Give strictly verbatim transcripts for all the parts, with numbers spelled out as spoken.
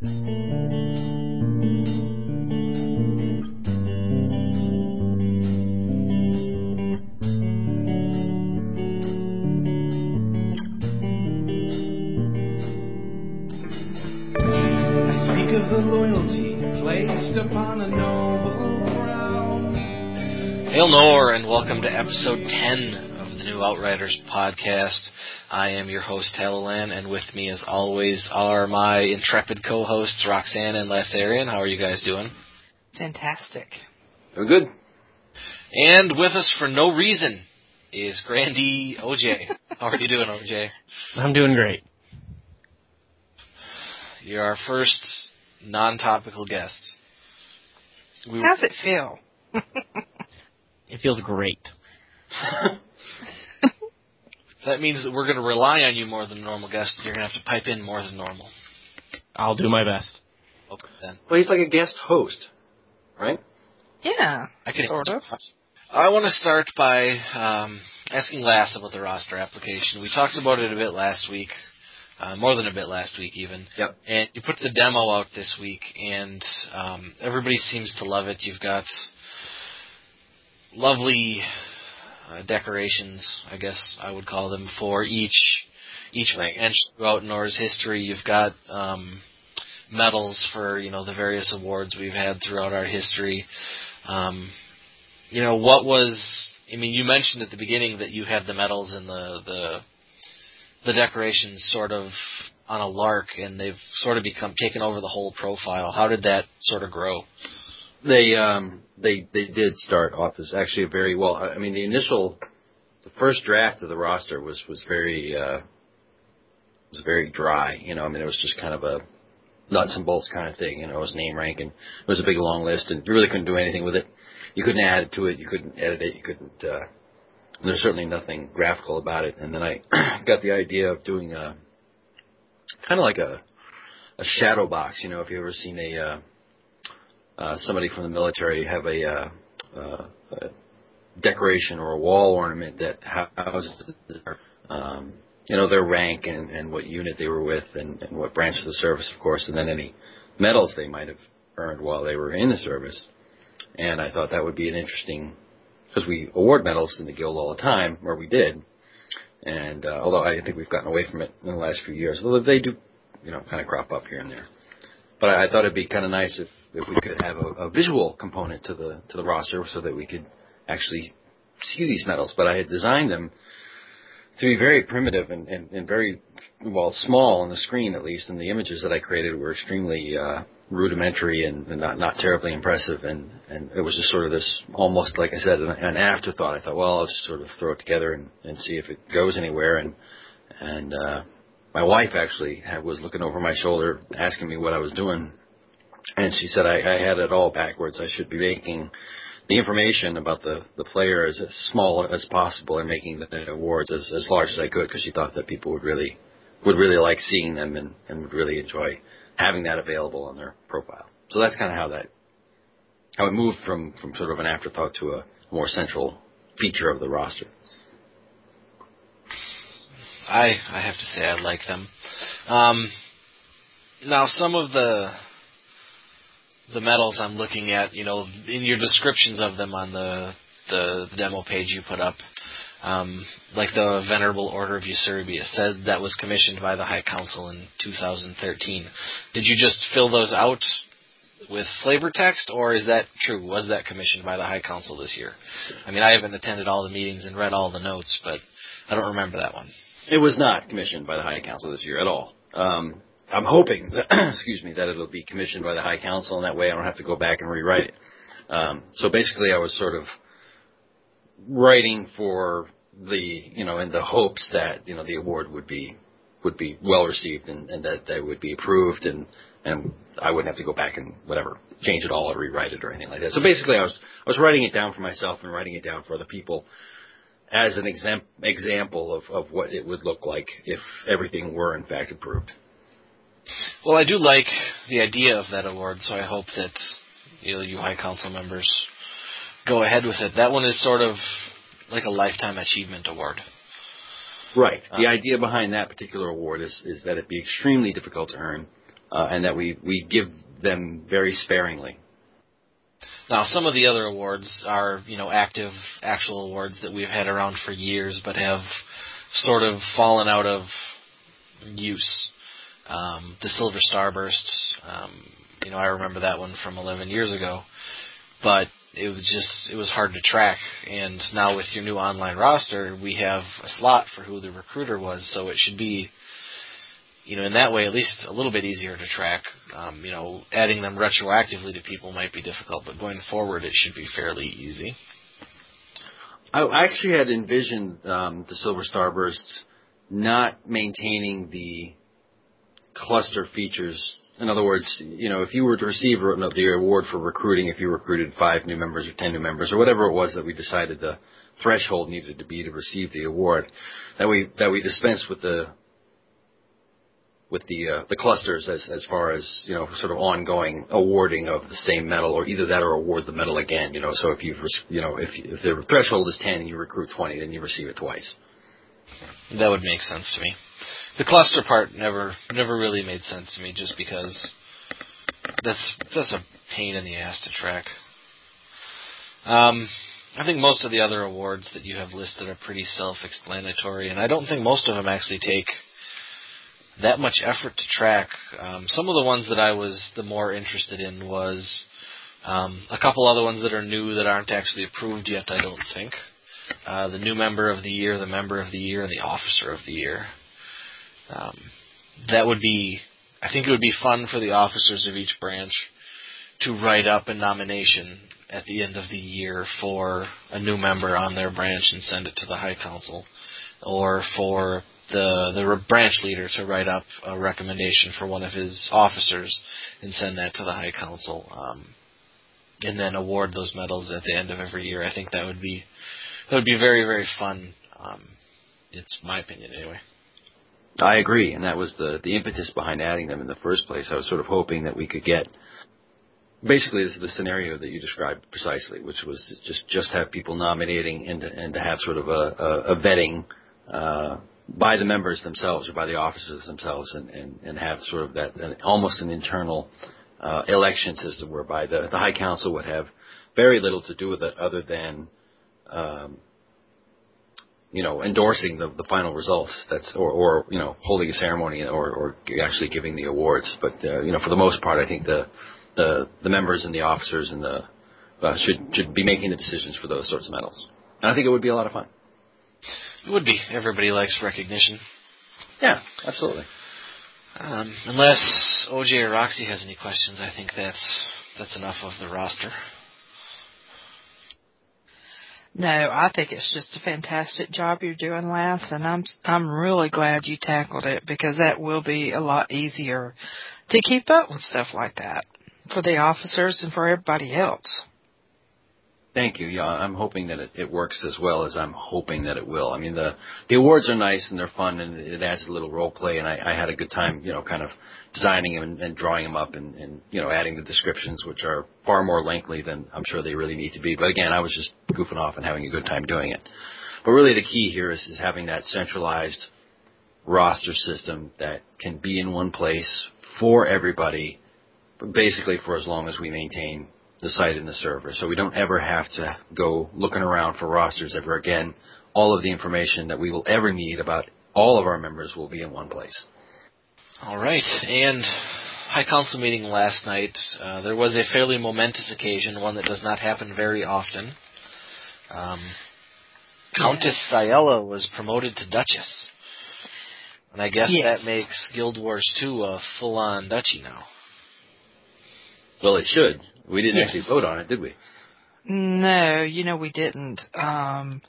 Hail N O R, and welcome to episode ten of the New Outriders podcast. I am your host, Talalan, and with me, as always, are my intrepid co-hosts, Roxanne and Lassarian. How are you guys doing? Fantastic. We're good. And with us for no reason is Grandy O J. How are you doing, O J? I'm doing great. You're our first non-topical guest. We How's it feel? It feels great. That means that we're going to rely on you more than normal, guest. You're going to have to pipe in more than normal. I'll do my best. Okay, then. Well, he's like a guest host, right? Yeah, I can sort of. I want to start by um, asking Lass about the roster application. We talked about it a bit last week, uh, more than a bit last week even. Yep. And you put the demo out this week, and um, everybody seems to love it. You've got lovely uh, decorations, I guess I would call them, for each each branch throughout N O R's history. You've got um, medals for, you know, the various awards we've had throughout our history. Um, you know, what was? I mean, you mentioned at the beginning that you had the medals and the the the decorations sort of on a lark, and they've sort of become taken over the whole profile. How did that sort of grow? They um they they did start off as actually very well. I mean, the initial, the first draft of the roster was was very uh, was very dry. You know, I mean, it was just kind of a nuts and bolts kind of thing. You know, it was name, rank, and it was a big long list, and you really couldn't do anything with it. You couldn't add it to it. You couldn't edit it. You couldn't. Uh, there's certainly nothing graphical about it. And then I got the idea of doing a kind of like a a shadow box. You know, if you've ever seen a uh, Uh, somebody from the military have a, uh, uh, a decoration or a wall ornament that houses um, you know, their rank and, and what unit they were with and, and what branch of the service, of course, and then any medals they might have earned while they were in the service. And I thought that would be an interesting, because we award medals in the Guild all the time, or we did, and uh, although I think we've gotten away from it in the last few years, although they do, you know, kind of crop up here and there. But I, I thought it'd be kind of nice if If we could have a, a visual component to the to the roster, so that we could actually see these medals. But I had designed them to be very primitive and, and, and very, well, small on the screen at least. And the images that I created were extremely uh, rudimentary and, and not not terribly impressive. And, and it was just sort of this almost, like I said, an, an afterthought. I thought, well, I'll just sort of throw it together and, and see if it goes anywhere. And and uh, my wife actually had, was looking over my shoulder, asking me what I was doing. And she said, I, I had it all backwards. I should be making the information about the, the player as, as small as possible and making the awards as, as large as I could, because she thought that people would really would really like seeing them and, and would really enjoy having that available on their profile. So that's kind of how that how it moved from, from sort of an afterthought to a more central feature of the roster. I I have to say I like them. Um, now, some of the... The medals I'm looking at, you know, in your descriptions of them on the the, the demo page you put up, um, like the Venerable Order of Eusebia, said that was commissioned by the High Council in two thousand thirteen. Did you just fill those out with flavor text, or is that true? Was that commissioned by the High Council this year? I mean, I haven't attended all the meetings and read all the notes, but I don't remember that one. It was not commissioned by the High Council this year at all. Um I'm hoping, that, excuse me, that it'll be commissioned by the High Council, and that way I don't have to go back and rewrite it. Um, so basically, I was sort of writing for the, you know, in the hopes that, you know, the award would be would be well received and, and that they would be approved, and, and I wouldn't have to go back and whatever change it all or rewrite it or anything like that. So basically, I was I was writing it down for myself and writing it down for other people as an exam- example of, of what it would look like if everything were in fact approved. Well, I do like the idea of that award, so I hope that, you know, you High Council members go ahead with it. That one is sort of like a lifetime achievement award. Right. The um, idea behind that particular award is, is that it be extremely difficult to earn, uh, and that we, we give them very sparingly. Now, some of the other awards are, you know, active, actual awards that we've had around for years but have sort of fallen out of use. Um, the Silver Starburst, um, you know, I remember that one from eleven years ago, but it was just, it was hard to track. And now with your new online roster, we have a slot for who the recruiter was, so it should be, you know, in that way, at least a little bit easier to track. Um, you know, adding them retroactively to people might be difficult, but going forward, it should be fairly easy. I actually had envisioned um, the Silver Starbursts not maintaining the cluster features. In other words, you know, if you were to receive the award for recruiting, if you recruited five new members or ten new members or whatever it was that we decided the threshold needed to be to receive the award, that we that we dispense with the with the uh, the clusters as as far as, you know, sort of ongoing awarding of the same medal, or either that or award the medal again, you know. So if you you know if if the threshold is ten and you recruit twenty, then you receive it twice. That would make sense to me. The cluster part never never really made sense to me, just because that's that's a pain in the ass to track. Um, I think most of the other awards that you have listed are pretty self-explanatory, and I don't think most of them actually take that much effort to track. Um, some of the ones that I was the more interested in was um, a couple other ones that are new that aren't actually approved yet, I don't think. Uh, the new member of the year, the member of the year, and the officer of the year. Um, that would be, I think it would be fun for the officers of each branch to write up a nomination at the end of the year for a new member on their branch and send it to the High Council, or for the the re- branch leader to write up a recommendation for one of his officers and send that to the High Council, um, and then award those medals at the end of every year. I think that would be that would be very, very fun. Um, it's my opinion, anyway. I agree, and that was the, the impetus behind adding them in the first place. I was sort of hoping that we could get basically this, the scenario that you described precisely, which was just, just have people nominating and to, and to have sort of a, a, a vetting uh, by the members themselves or by the officers themselves, and, and, and have sort of that an, almost an internal uh, election system whereby the, the High Council would have very little to do with it other than um, you know, endorsing the, the final results, that's, or, or, you know, holding a ceremony or, or actually giving the awards. But, uh, you know, for the most part, I think the, the, the members and the officers and the, uh, should, should be making the decisions for those sorts of medals. And I think it would be a lot of fun. It would be. Everybody likes recognition. Yeah, absolutely. Um, unless O J or Roxy has any questions, I think that's, that's enough of the roster. No, I think it's just a fantastic job you're doing, Lass, and I'm I'm really glad you tackled it, because that will be a lot easier to keep up with stuff like that for the officers and for everybody else. Thank you. Yeah, I'm hoping that it, it works as well as I'm hoping that it will. I mean, the, the awards are nice and they're fun, and it adds a little role play, and I, I had a good time, you know, kind of designing them and, and drawing them up and, and, you know, adding the descriptions, which are far more lengthy than I'm sure they really need to be. But again, I was just goofing off and having a good time doing it. But really the key here is, is having that centralized roster system that can be in one place for everybody, basically for as long as we maintain the site and the server, so we don't ever have to go looking around for rosters ever again. All of the information that we will ever need about all of our members will be in one place. All right, and High Council meeting last night, uh, there was a fairly momentous occasion, one that does not happen very often. Um, yes. Countess Saella was promoted to Duchess, and I guess yes. That makes Guild Wars two a full-on duchy now. Well, it should. We didn't yes. actually vote on it, did we? No, you know, we didn't. Um,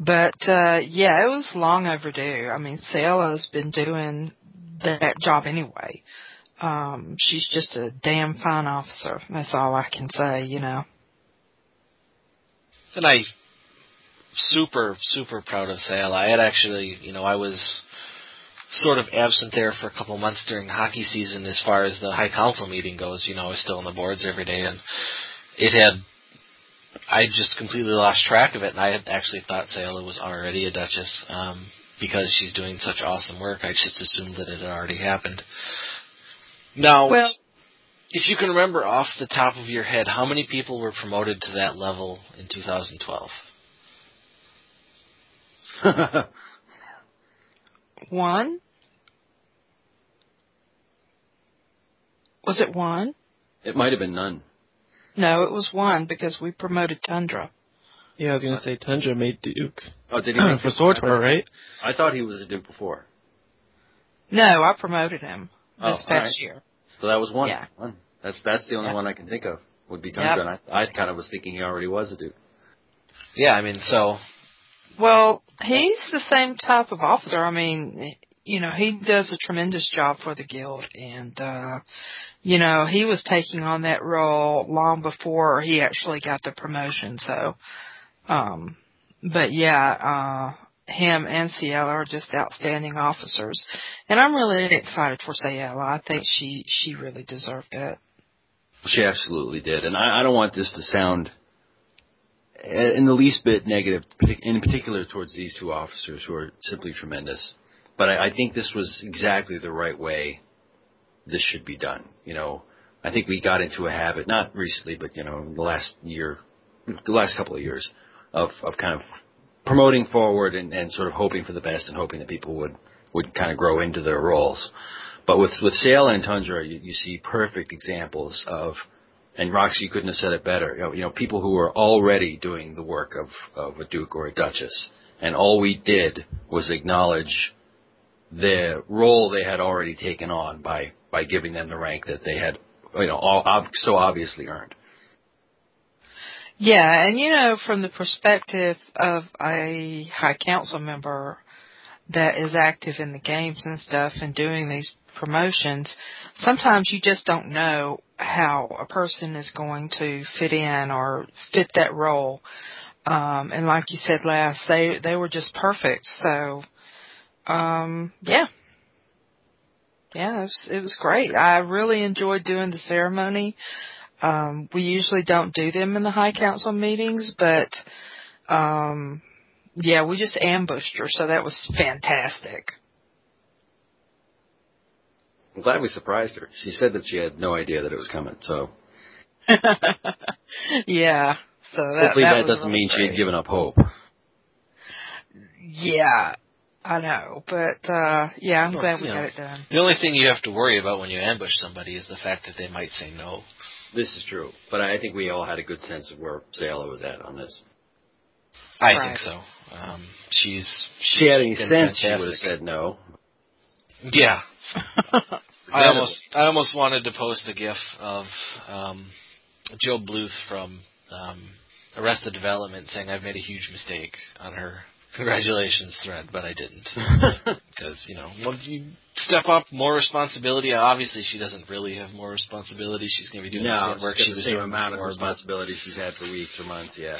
but, uh, yeah, it was long overdue. I mean, Saella's been doing that job anyway. Um, she's just a damn fine officer. That's all I can say, you know. And I'm super, super proud of Saella. I had actually, you know, I was sort of absent there for a couple months during hockey season as far as the High Council meeting goes. You know, I was still on the boards every day, and it had, I just completely lost track of it, and I had actually thought Saella was already a Duchess, um, because she's doing such awesome work. I just assumed that it had already happened. Now, well, if you can remember off the top of your head, how many people were promoted to that level in twenty twelve? One? Was it one? It might have been none. No, it was one because we promoted Tundra. Yeah, I was going to say Tanja made Duke. Oh, did he make for Sortor, right? I thought he was a Duke before. No, I promoted him this oh, past right. year. So that was one. Yeah. One. That's that's the only yeah. one I can think of would be Tundra. Yep. And I, I kind of was thinking he already was a Duke. Yeah, I mean, so. Well, he's the same type of officer. I mean, you know, he does a tremendous job for the Guild. And, uh, you know, he was taking on that role long before he actually got the promotion. So, um, but yeah, uh, him and Saella are just outstanding officers. And I'm really excited for Saella. I think she, she really deserved it. She absolutely did. And I, I don't want this to sound in the least bit negative, in particular towards these two officers who are simply tremendous. But I, I think this was exactly the right way this should be done. You know, I think we got into a habit, not recently, but, you know, in the last year, the last couple of years of, of kind of promoting forward and, and sort of hoping for the best and hoping that people would, would kind of grow into their roles. But with, with Saella and Tundra, you, you see perfect examples of, and Roxy couldn't have said it better, you know, you know, people who are already doing the work of, of a Duke or a Duchess. And all we did was acknowledge the role they had already taken on by, by giving them the rank that they had, you know, all ob- so obviously earned. Yeah, and you know, from the perspective of a High Council member that is active in the games and stuff and doing these promotions, sometimes you just don't know how a person is going to fit in or fit that role. Um, and like you said last, they, they were just perfect. So, Um, yeah. Yeah, it was, it was great. I really enjoyed doing the ceremony. Um, we usually don't do them in the High Council meetings, but, um, yeah, we just ambushed her, so that was fantastic. I'm glad we surprised her. She said that she had no idea that it was coming, so. Yeah, so that Hopefully that, that doesn't really mean great. She had given up hope. Yeah. I know, but, uh, yeah, I'm well, glad we got know, it done. The only thing you have to worry about when you ambush somebody is the fact that they might say no. This is true, but I think we all had a good sense of where Saella was at on this. I right. think so. Um, she's, she's... She had any sense, fantastic. She would have said no. Yeah. I almost I almost wanted to post a GIF of um, Joe Bluth from um, Arrested Development saying, "I've made a huge mistake" on her congratulations thread, but I didn't. Because, you know, when you step up, more responsibility. Obviously, she doesn't really have more responsibility. She's going to be doing no, the same work she was doing before. No, the same amount before, of responsibility she's had for weeks or months, yeah.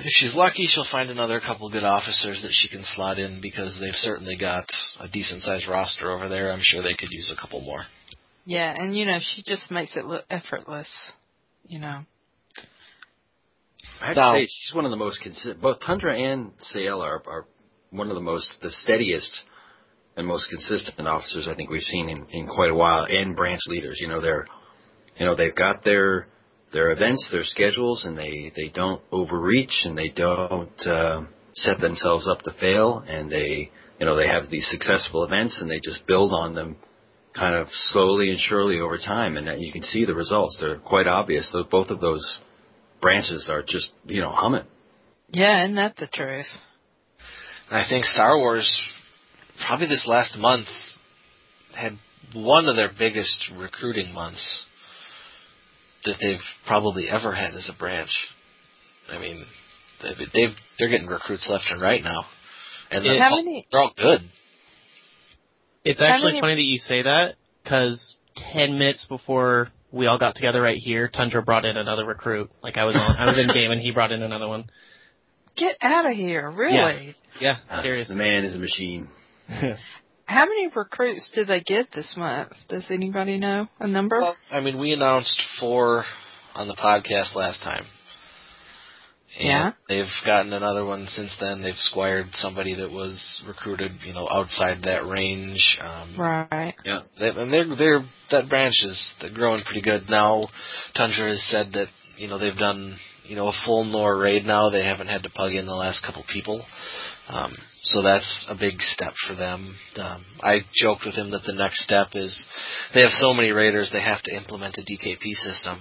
If she's lucky, she'll find another couple good officers that she can slot in, because they've certainly got a decent-sized roster over there. I'm sure they could use a couple more. Yeah, and, you know, she just makes it look effortless, you know. I have now, to say, she's one of the most consistent. Both Tundra and Saella are, are one of the most, the steadiest and most consistent officers I think we've seen in, in quite a while. And branch leaders, you know, they're, you know, they've got their their events, their schedules, and they, they don't overreach and they don't uh, set themselves up to fail. And they, you know, they have these successful events and they just build on them, kind of slowly and surely over time. And you can see the results; they're quite obvious. Both of those branches are just, you know, humming. Yeah, isn't that the truth? I think Star Wars, probably this last month, had one of their biggest recruiting months that they've probably ever had as a branch. I mean, they've, they've, they're getting recruits left and right now. And they're, all, many, they're all good. It's actually many, funny that you say that, because ten minutes before we all got together right here, Tundra brought in another recruit. Like, I was on, I was in game, and he brought in another one. Get out of here, really? Yeah, yeah, seriously. Uh, the man is a machine. How many recruits did they get this month? Does anybody know a number? Well, I mean, we announced four on the podcast last time. Yeah. They've gotten another one since then. They've squired somebody that was recruited, you know, outside that range. Um, right. Yeah. They, and they're they're that branch is they're growing pretty good now. Tundra has said that you know they've done you know a full N O R raid now. They haven't had to plug in the last couple people. Um, so that's a big step for them. Um, I joked with him that the next step is they have so many raiders they have to implement a D K P system,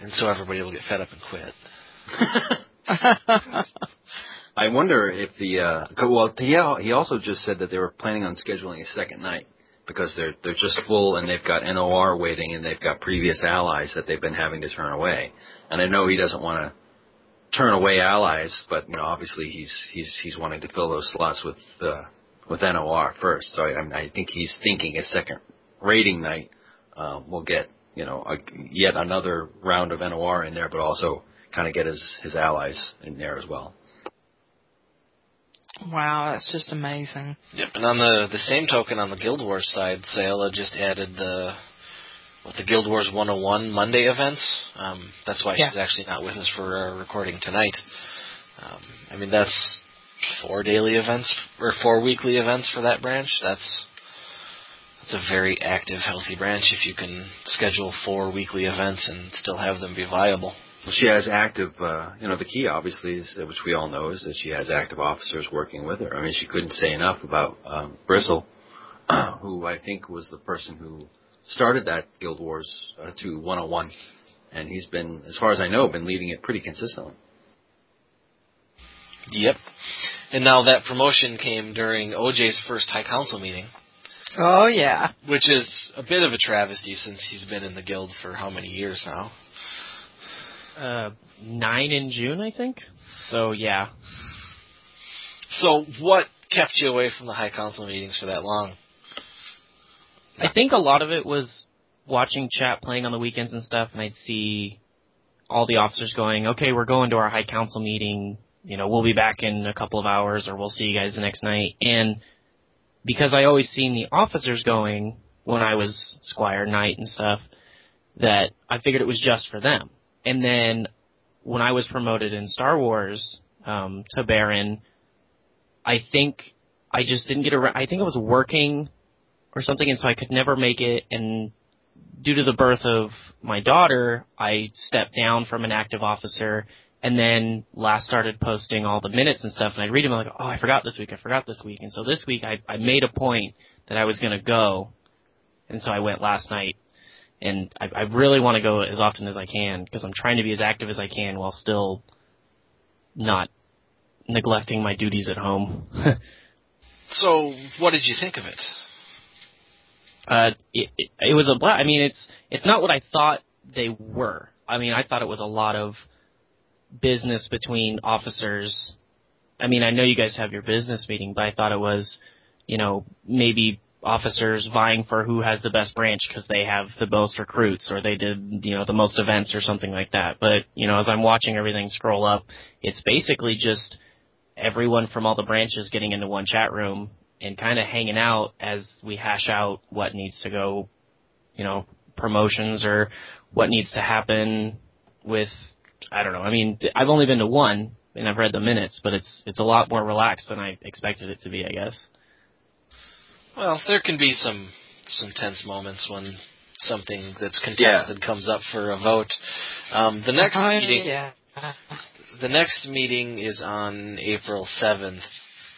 and so everybody will get fed up and quit. I wonder if the uh, well, yeah, he also just said that they were planning on scheduling a second night because they're they're just full and they've got N O R waiting and they've got previous allies that they've been having to turn away. And I know he doesn't want to turn away allies, but you know, obviously he's he's he's wanting to fill those slots with uh, with N O R first. So I, I, mean, I think he's thinking a second raiding night uh, will get you know a, yet another round of N O R in there, but also kind of get his, his allies in there as well. Wow, that's just amazing. Yep, and on the, the same token, on the Guild Wars side, Saella just added the what, the Guild Wars one oh one Monday events. Um, that's why yeah. she's actually not with us for our recording tonight. Um, I mean, that's four daily events, or four weekly events for that branch. That's That's a very active, healthy branch if you can schedule four weekly events and still have them be viable. Well, she has active, uh, you know, the key, obviously, is, which we all know, is that she has active officers working with her. I mean, she couldn't say enough about um, Bristle, uh, who I think was the person who started that Guild Wars uh, two one oh one, and he's been, as far as I know, been leading it pretty consistently. Yep. And now that promotion came during O J's first High Council meeting. Oh, yeah. Which is a bit of a travesty since he's been in the Guild for how many years now? Uh, nine in June, I think. So, yeah. So, what kept you away from the High Council meetings for that long? I think a lot of it was watching chat playing on the weekends and stuff, and I'd see all the officers going, okay, we're going to our High Council meeting, you know, we'll be back in a couple of hours, or we'll see you guys the next night. And because I always seen the officers going when I was Squire Knight and stuff, that I figured it was just for them. And then when I was promoted in Star Wars um, to Baron, I think I just didn't get around. I think I was working or something, and so I could never make it. And due to the birth of my daughter, I stepped down from an active officer and then last started posting all the minutes and stuff. And I'd read them, and I'm like, oh, I forgot this week. I forgot this week. And so this week I, I made a point that I was going to go. And so I went last night. And I, I really want to go as often as I can because I'm trying to be as active as I can while still not neglecting my duties at home. So, what did you think of it? Uh, it, it, it was a blast. I mean, it's it's not what I thought they were. I mean, I thought it was a lot of business between officers. I mean, I know you guys have your business meeting, but I thought it was, you know, maybe officers vying for who has the best branch because they have the most recruits or they did, you know, the most events or something like that. But, you know, as I'm watching everything scroll up, it's basically just everyone from all the branches getting into one chat room and kind of hanging out as we hash out what needs to go, you know, promotions or what needs to happen with, I don't know. I mean, I've only been to one and I've read the minutes, but it's it's a lot more relaxed than I expected it to be, I guess. Well, there can be some some tense moments when something that's contested yeah. comes up for a vote. Um, the next uh, meeting, yeah. the next meeting is on April seventh.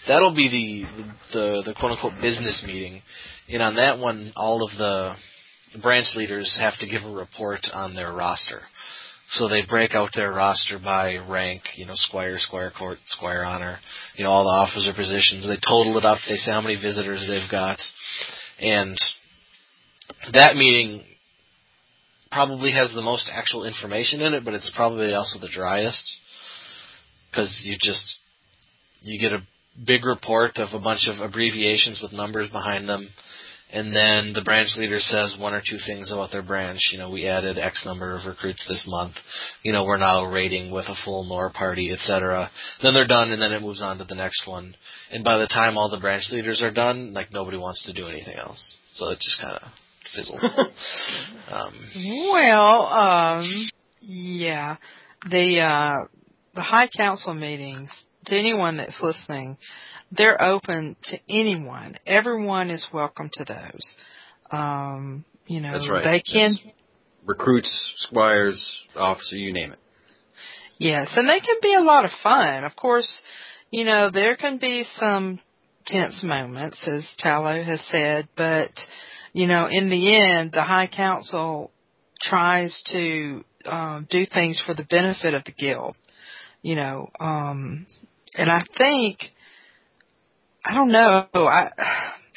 That'll be the the, the quote unquote business meeting, and on that one, all of the branch leaders have to give a report on their roster. So they break out their roster by rank, you know, Squire, Squire Court, Squire Honor, you know, all the officer positions. They total it up. They say how many visitors they've got. And that meeting probably has the most actual information in it, but it's probably also the driest because you just, you get a big report of a bunch of abbreviations with numbers behind them. And then the branch leader says one or two things about their branch. You know, we added X number of recruits this month. You know, we're now raiding with a full N O R party, et cetera. Then they're done, and then it moves on to the next one. And by the time all the branch leaders are done, like, nobody wants to do anything else. So it just kind of fizzles. um, well, um, yeah. The, uh, the High Council meetings, to anyone that's listening, they're open to anyone. Everyone is welcome to those. Um, you know, that's right. They can... Yes. Recruits, squires, officer, you name it. Yes, and they can be a lot of fun. Of course, you know, there can be some tense moments, as Tallow has said, but, you know, in the end, the High Council tries to um, do things for the benefit of the guild, you know. Um, and I think, I don't know, I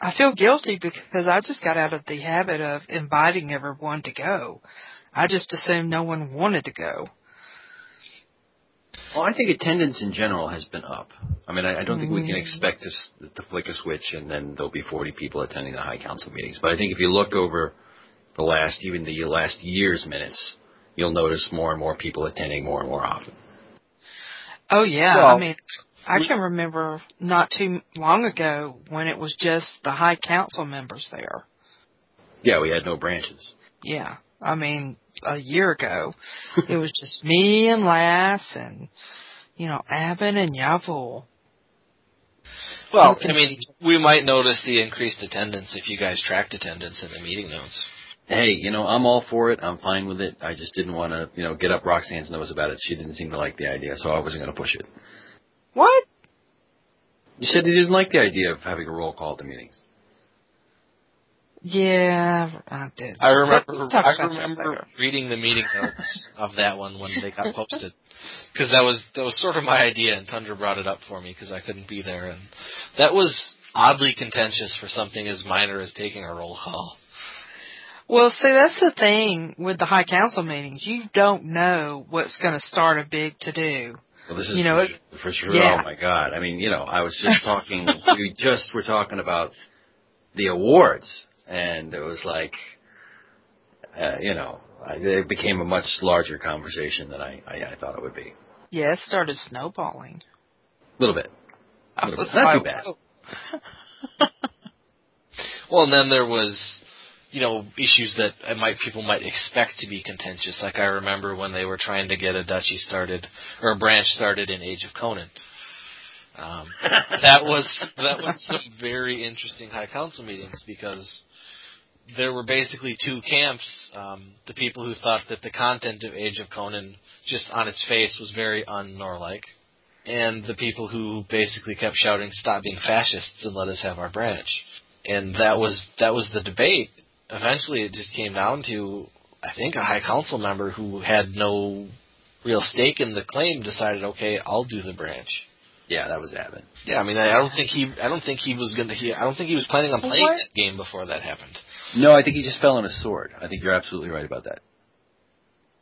I feel guilty because I just got out of the habit of inviting everyone to go. I just assumed no one wanted to go. Well, I think attendance in general has been up. I mean, I, I don't think we can expect this, to flick a switch and then there'll be forty people attending the High Council meetings. But I think if you look over the last, even the last year's minutes, you'll notice more and more people attending more and more often. Oh, yeah. Well, I mean, I we, can remember not too long ago when it was just the High Council members there. Yeah, we had no branches. Yeah. I mean, a year ago, it was just me and Lass and, you know, Abin and Yavul. Well, I mean, we might notice the increased attendance if you guys tracked attendance in the meeting notes. Hey, you know, I'm all for it. I'm fine with it. I just didn't want to, you know, get up Roxanne's nose about it. She didn't seem to like the idea, so I wasn't going to push it. What? You said you didn't like the idea of having a roll call at the meetings. Yeah, I did. I remember I remember reading the meeting notes of that one when they got posted, because that was that was sort of my idea, and Tundra brought it up for me because I couldn't be there, and that was oddly contentious for something as minor as taking a roll call. Well, see, that's the thing with the High Council meetings. You don't know what's going to start a big to-do. Well, this is you know, for sure. Yeah. Oh my God! I mean, you know, I was just talking. we just were talking about the awards. And it was like, uh, you know, I, it became a much larger conversation than I, I, I thought it would be. Yeah, it started snowballing. A little bit. A little bit. Not too bad. Well, and then there was, you know, issues that I might people might expect to be contentious. Like I remember when they were trying to get a duchy started, or a branch started in Age of Conan. Um, that was that was some very interesting High Council meetings because there were basically two camps, um, the people who thought that the content of Age of Conan just on its face was very un-Nor-like, and the people who basically kept shouting, stop being fascists and let us have our branch. And that was that was the debate. Eventually it just came down to, I think, a High Council member who had no real stake in the claim decided, okay, I'll do the branch. Yeah, that was Abin. Yeah, I mean, I don't think he, I don't think he was going to, he, I don't think he was planning on playing what? that game before that happened. No, I think he just fell on his sword. I think you're absolutely right about that.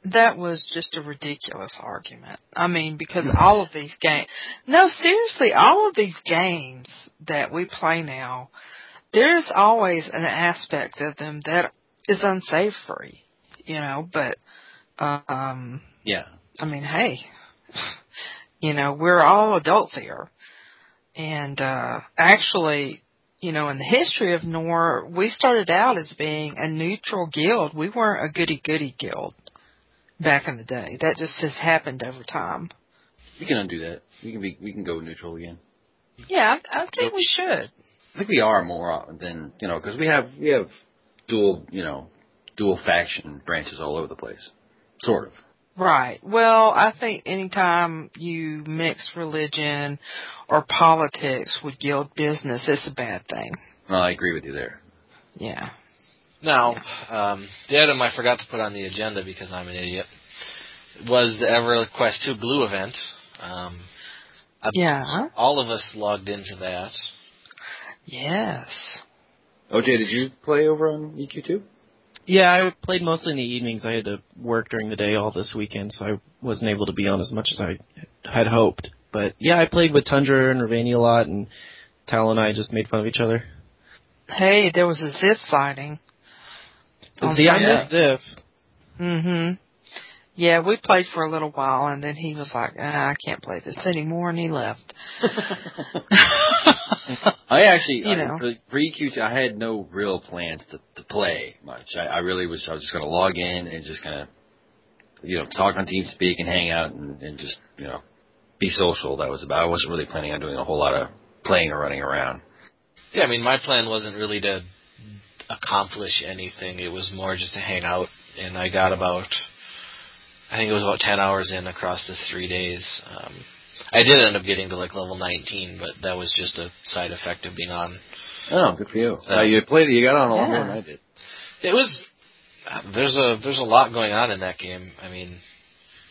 That was just a ridiculous argument. I mean, because all of these games, no, seriously, all of these games that we play now, there's always an aspect of them that is unsavory, you know, but, um, yeah, I mean, hey. You know, we're all adults here. And uh actually, you know, in the history of N O R, we started out as being a neutral guild. We weren't a goody-goody guild back in the day. That just has happened over time. We can undo that. We can be, we can go neutral again. Yeah, I, I think we should. I think we are more than, you know, because we have, we have dual, you know, dual faction branches all over the place. Sort of. Right. Well, I think anytime you mix religion or politics with guild business, it's a bad thing. Well, I agree with you there. Yeah. Now, yeah. Um, the item I forgot to put on the agenda because I'm an idiot was the EverQuest two Blue event. Um, yeah. All of us logged into that. Yes. O J, did you play over on E Q two? Yeah, I played mostly in the evenings. I had to work during the day all this weekend, so I wasn't able to be on as much as I had hoped. But, yeah, I played with Tundra and Ravani a lot, and Tal and I just made fun of each other. Hey, there was a Ziff sighting. The I missed Ziff. Mm-hmm. Yeah, we played for a little while, and then he was like, ah, I can't play this anymore, and he left. I actually, you know. I, for E Q two, I had no real plans to, to play much. I, I really was, I was just going to log in and just kind of, you know, talk on TeamSpeak and hang out and, and just, you know, be social, that was about. I wasn't really planning on doing a whole lot of playing or running around. Yeah, I mean, my plan wasn't really to accomplish anything. It was more just to hang out, and I got about, I think it was about ten hours in across the three days. Um, I did end up getting to, like, level nineteen, but that was just a side effect of being on. Oh, good for you. Uh, you played it, you got on a lot more than I did. It was, uh, there's a there's a lot going on in that game. I mean,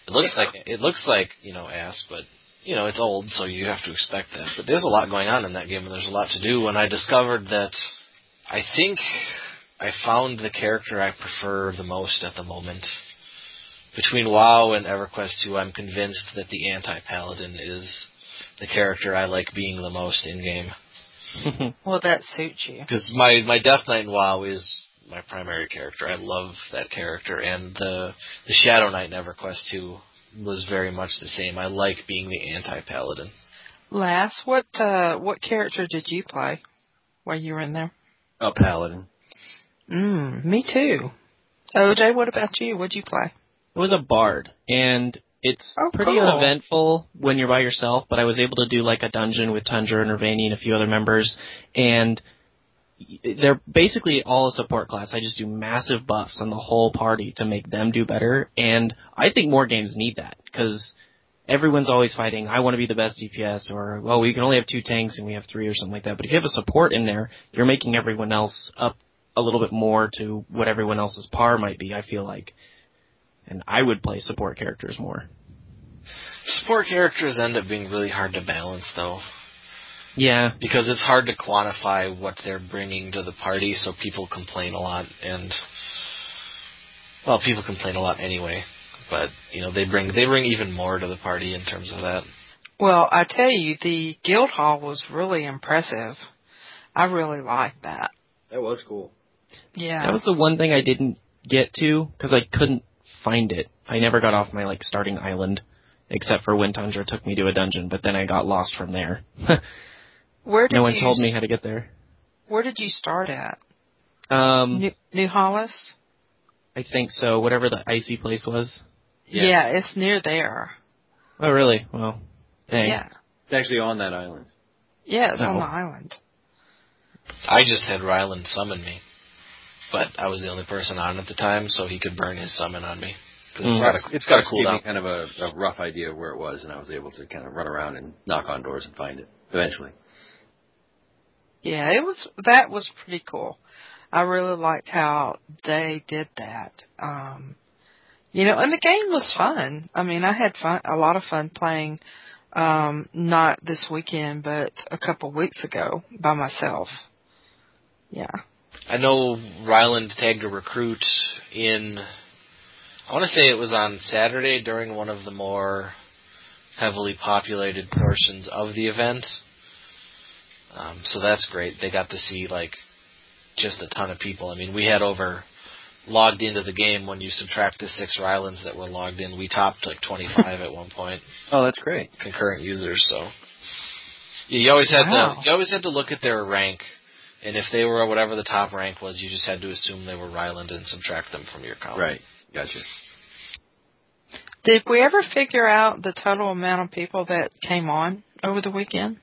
it looks yeah. like, it looks like, you know, ass, but, you know, it's old, so you have to expect that. But there's a lot going on in that game, and there's a lot to do, and I discovered that I think I found the character I prefer the most at the moment. Between WoW and EverQuest two, I'm convinced that the anti-paladin is the character I like being the most in-game. Well, that suits you. Because my, my Death Knight in WoW is my primary character. I love that character. And the, the Shadow Knight in EverQuest two was very much the same. I like being the anti-paladin. Lass, what, uh, what character did you play while you were in there? A paladin. Mm, me too. O J, what about you? What'd you play? It was a bard, and it's oh, pretty cool. uneventful when you're by yourself, but I was able to do, like, a dungeon with Tanja and Ravani and a few other members, and they're basically all a support class. I just do massive buffs on the whole party to make them do better, and I think more games need that, because everyone's always fighting, I want to be the best D P S, or, well, we can only have two tanks and we have three or something like that, but if you have a support in there, you're making everyone else up a little bit more to what everyone else's par might be, I feel like. And I would play support characters more. Support characters end up being really hard to balance, though. Yeah. Because it's hard to quantify what they're bringing to the party, so people complain a lot. And, well, people complain a lot anyway. But, you know, they bring they bring even more to the party in terms of that. Well, I tell you, the guild hall was really impressive. I really liked that. That was cool. Yeah. That was the one thing I didn't get to, because I couldn't find it. I never got off my, like, starting island, except for when Tanja took me to a dungeon, but then I got lost from there. Where did no one you told me how to get there. Where did you start at? Um, New, New Hollis? I think so, whatever the icy place was. Yeah, yeah it's near there. Oh, really? Well, dang. Yeah. It's actually on that island. Yeah, it's oh. on the island. I just had Ryland summon me. But I was the only person on at the time, so he could burn his summon on me. Cause it's, mm. got a, it's got a cooldown. Kind of a, a rough idea of where it was, and I was able to kind of run around and knock on doors and find it eventually. Yeah, it was. That was pretty cool. I really liked how they did that. Um, you know, and the game was fun. I mean, I had fun, a lot of fun playing. Um, not this weekend, but a couple weeks ago by myself. Yeah. I know Ryland tagged a recruit in, I want to say it was on Saturday during one of the more heavily populated portions of the event. Um, so that's great. They got to see, like, just a ton of people. I mean, we had over, logged into the game, when you subtract the six Rylands that were logged in, we topped, like, twenty-five at one point. Oh, that's great. Concurrent users, so. You always had wow. to, you always had to look at their rank. And if they were whatever the top rank was, you just had to assume they were Ryland and subtract them from your count. Right. Gotcha. Did we ever figure out the total amount of people that came on over the weekend?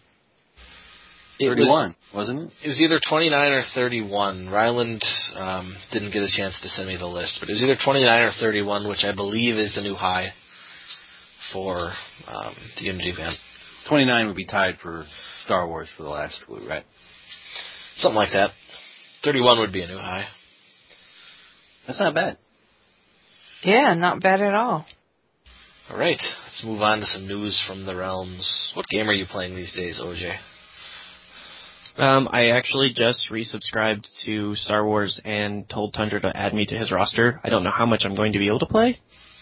It thirty-one, was, wasn't it? It was either twenty-nine or thirty-one. Ryland um, didn't get a chance to send me the list, but it was either twenty-nine or thirty-one, which I believe is the new high for um, the M G event. twenty-nine would be tied for Star Wars for the last week, right? Something like that. thirty-one would be a new high. That's not bad. Yeah, not bad at all. All right. Let's move on to some news from the realms. What game are you playing these days, O J? Um, I actually just resubscribed to Star Wars and told Tundra to add me to his roster. I don't know how much I'm going to be able to play,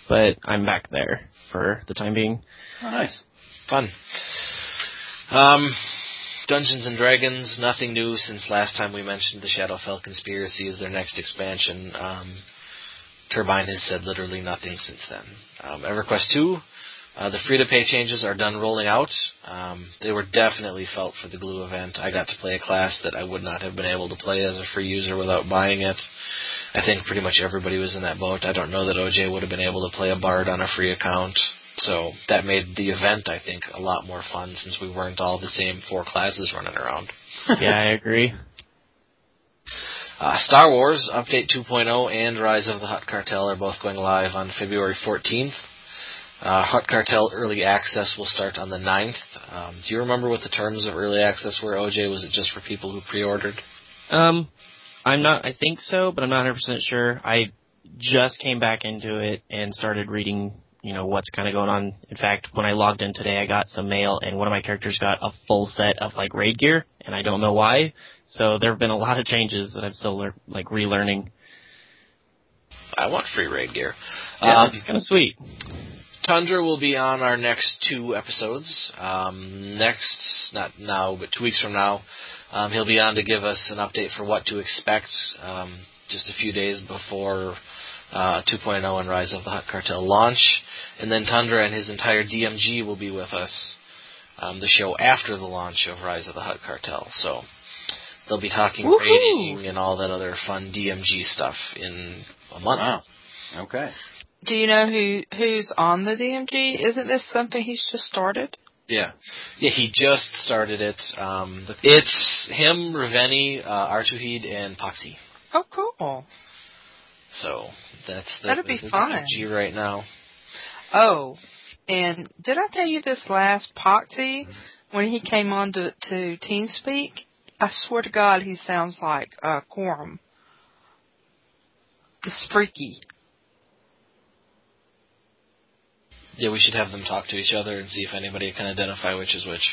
but I'm back there for the time being. Oh, nice. Fun. Um... Dungeons and Dragons, nothing new since last time we mentioned the Shadowfell Conspiracy is their next expansion. Um, Turbine has said literally nothing since then. Um, EverQuest two, uh, the free-to-pay changes are done rolling out. Um, they were definitely felt for the Glue event. I got to play a class that I would not have been able to play as a free user without buying it. I think pretty much everybody was in that boat. I don't know that O J would have been able to play a bard on a free account. So that made the event, I think, a lot more fun since we weren't all the same four classes running around. Yeah, I agree. Uh, Star Wars Update two point oh and Rise of the Hutt Cartel are both going live on February fourteenth. Uh, Hutt Cartel Early Access will start on the ninth. Um, do you remember what the terms of Early Access were, O J? Was it just for people who pre-ordered? Um, I'm not, I think so, but I'm not one hundred percent sure. I just came back into it and started reading, you know, what's kind of going on. In fact, when I logged in today, I got some mail, and one of my characters got a full set of, like, raid gear, and I don't know why. So there have been a lot of changes that I'm still, le- like, relearning. I want free raid gear. Yeah, it's um, kind of sweet. Tundra will be on our next two episodes. Um, next, not now, but two weeks from now, um, he'll be on to give us an update for what to expect um, just a few days before uh, two point oh and Rise of the Hutt Cartel launch. And then Tundra and his entire D M G will be with us, um, the show after the launch of Rise of the Hutt Cartel. So they'll be talking Woo-hoo! raiding and all that other fun D M G stuff in a month. Wow. Okay. Do you know who who's on the D M G? Isn't this something he's just started? Yeah. Yeah, he just started it. Um, the, it's him, Ravani, uh, Artuhid, and Poxy. Oh, cool. So that's the, That'd be the, the fun. D M G right now. Oh, and did I tell you this last Poxy, when he came on to, to TeamSpeak? I swear to God, he sounds like uh, Quorum. It's freaky. Yeah, we should have them talk to each other and see if anybody can identify which is which.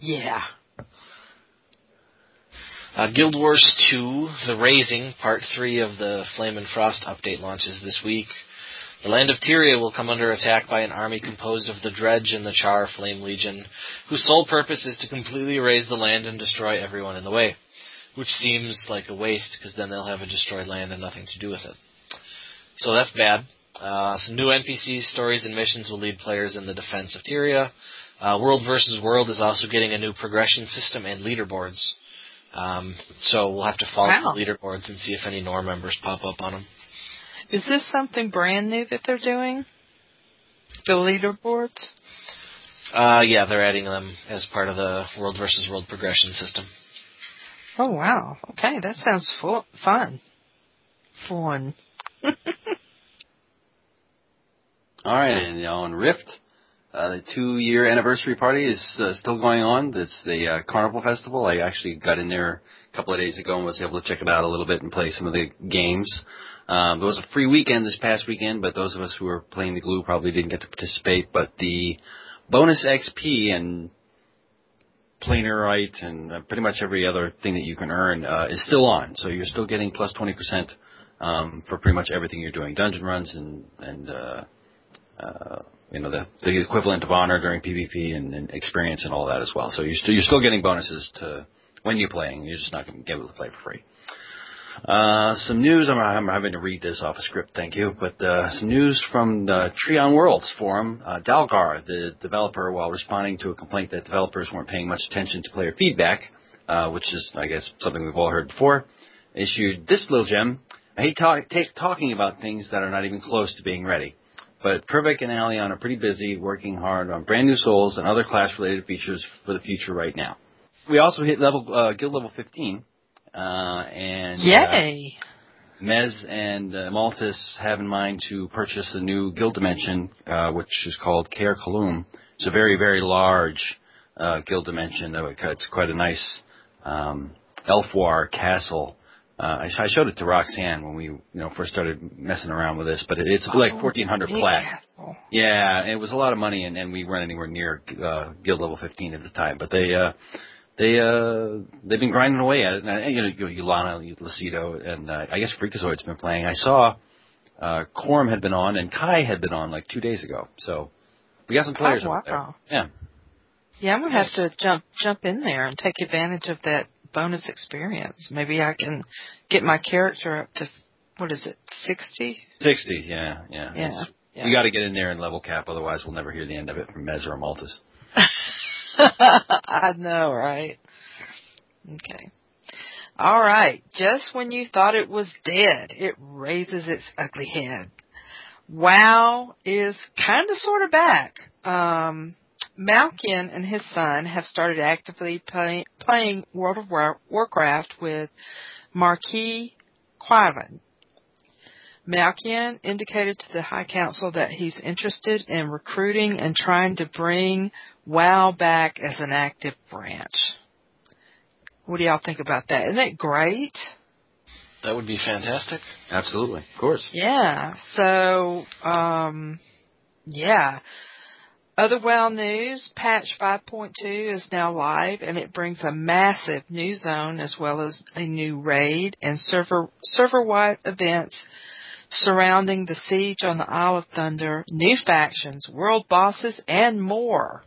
Yeah. Uh, Guild Wars two, The Raising, Part three of the Flame and Frost update launches this week. The land of Tyria will come under attack by an army composed of the Dredge and the Char Flame Legion, whose sole purpose is to completely raise the land and destroy everyone in the way, which seems like a waste, because then they'll have a destroyed land and nothing to do with it. So that's bad. Uh, some new N P Cs, stories, and missions will lead players in the defense of Tyria. Uh, World versus. World is also getting a new progression system and leaderboards. Um, so we'll have to follow wow. the leaderboards and see if any N O R members pop up on them. Is this something brand new that they're doing? The leaderboards? Uh, yeah, they're adding them as part of the World versus. World progression system. Oh, wow. Okay, that sounds full, fun. Fun. All right, and on Rift, uh, the two-year anniversary party is uh, still going on. It's the uh, Carnival Festival. I actually got in there a couple of days ago and was able to check it out a little bit and play some of the games. Um, there was a free weekend this past weekend, but those of us who were playing the glue probably didn't get to participate. But the bonus X P and Planerite and uh, pretty much every other thing that you can earn uh, is still on. So you're still getting plus twenty percent um, for pretty much everything you're doing, dungeon runs and... and uh, Uh, you know, the, the equivalent of honor during PvP and, and experience and all that as well. So you're, st- you're still getting bonuses to when you're playing. You're just not going to be able to play for free. Uh, some news. I'm, I'm having to read this off a script, thank you. But uh, some news from the Treon Worlds forum. Uh, Dalgar, the developer, while responding to a complaint that developers weren't paying much attention to player feedback, uh, which is, I guess, something we've all heard before, issued this little gem. I hate talk- take talking about things that are not even close to being ready. But Kervik and Allion are pretty busy working hard on brand new souls and other class-related features for the future right now. We also hit level uh, guild level fifteen, uh, and Yay. Uh, Mez and uh, Maltus have in mind to purchase a new guild dimension, uh, which is called Kaer Kaloum. It's a very, very large uh, guild dimension. It's quite a nice um, Elfwar castle. Uh, I showed it to Roxanne when we, you know, first started messing around with this, but it's oh, like fourteen hundred plat. Castle. Yeah, it was a lot of money, and, and we weren't anywhere near uh, guild level fifteen at the time. But they, uh, they, uh, they've been grinding away at it. And, you know, Yulana, Lucido, and uh, I guess Freakazoid's been playing. I saw uh, Quorum had been on, and Kai had been on like two days ago. So we got some players oh, wow. up there. Yeah, yeah, I'm gonna nice. have to jump jump in there and take advantage of that bonus experience. Maybe I can get my character up to, what is it, sixty? sixty, yeah, yeah. yeah, yeah. We got to get in there and level cap, otherwise we'll never hear the end of it from Mez or Maltus. I know, right? Okay. All right. Just when you thought it was dead, it raises its ugly head. WoW is kind of sort of back. Um, Malkian and his son have started actively play, playing World of War, Warcraft with Marquis Quivin. Malkian indicated to the High Council that he's interested in recruiting and trying to bring WoW back as an active branch. What do y'all think about that? Isn't that great? That would be fantastic. Absolutely. Of course. Yeah. So, um, yeah. Other WoW news, patch five point two is now live, and it brings a massive new zone as well as a new raid and server, server-wide events surrounding the siege on the Isle of Thunder, new factions, world bosses, and more.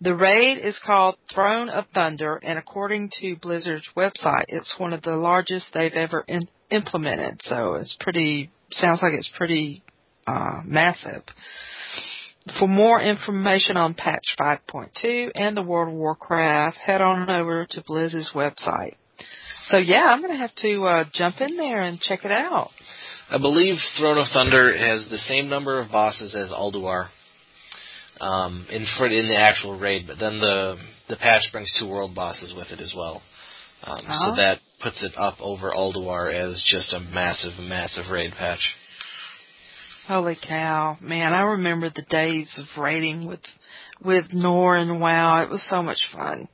The raid is called Throne of Thunder, and according to Blizzard's website, it's one of the largest they've ever in- implemented, so it's pretty, sounds like it's pretty uh, massive. For more information on patch five point two and the World of Warcraft, head on over to Blizz's website. So, yeah, I'm going to have to uh, jump in there and check it out. I believe Throne of Thunder has the same number of bosses as Ulduar um, in, in the actual raid, but then the, the patch brings two world bosses with it as well. Um, oh. So that puts it up over Ulduar as just a massive, massive raid patch. Holy cow. Man, I remember the days of raiding with with N O R and WoW. It was so much fun.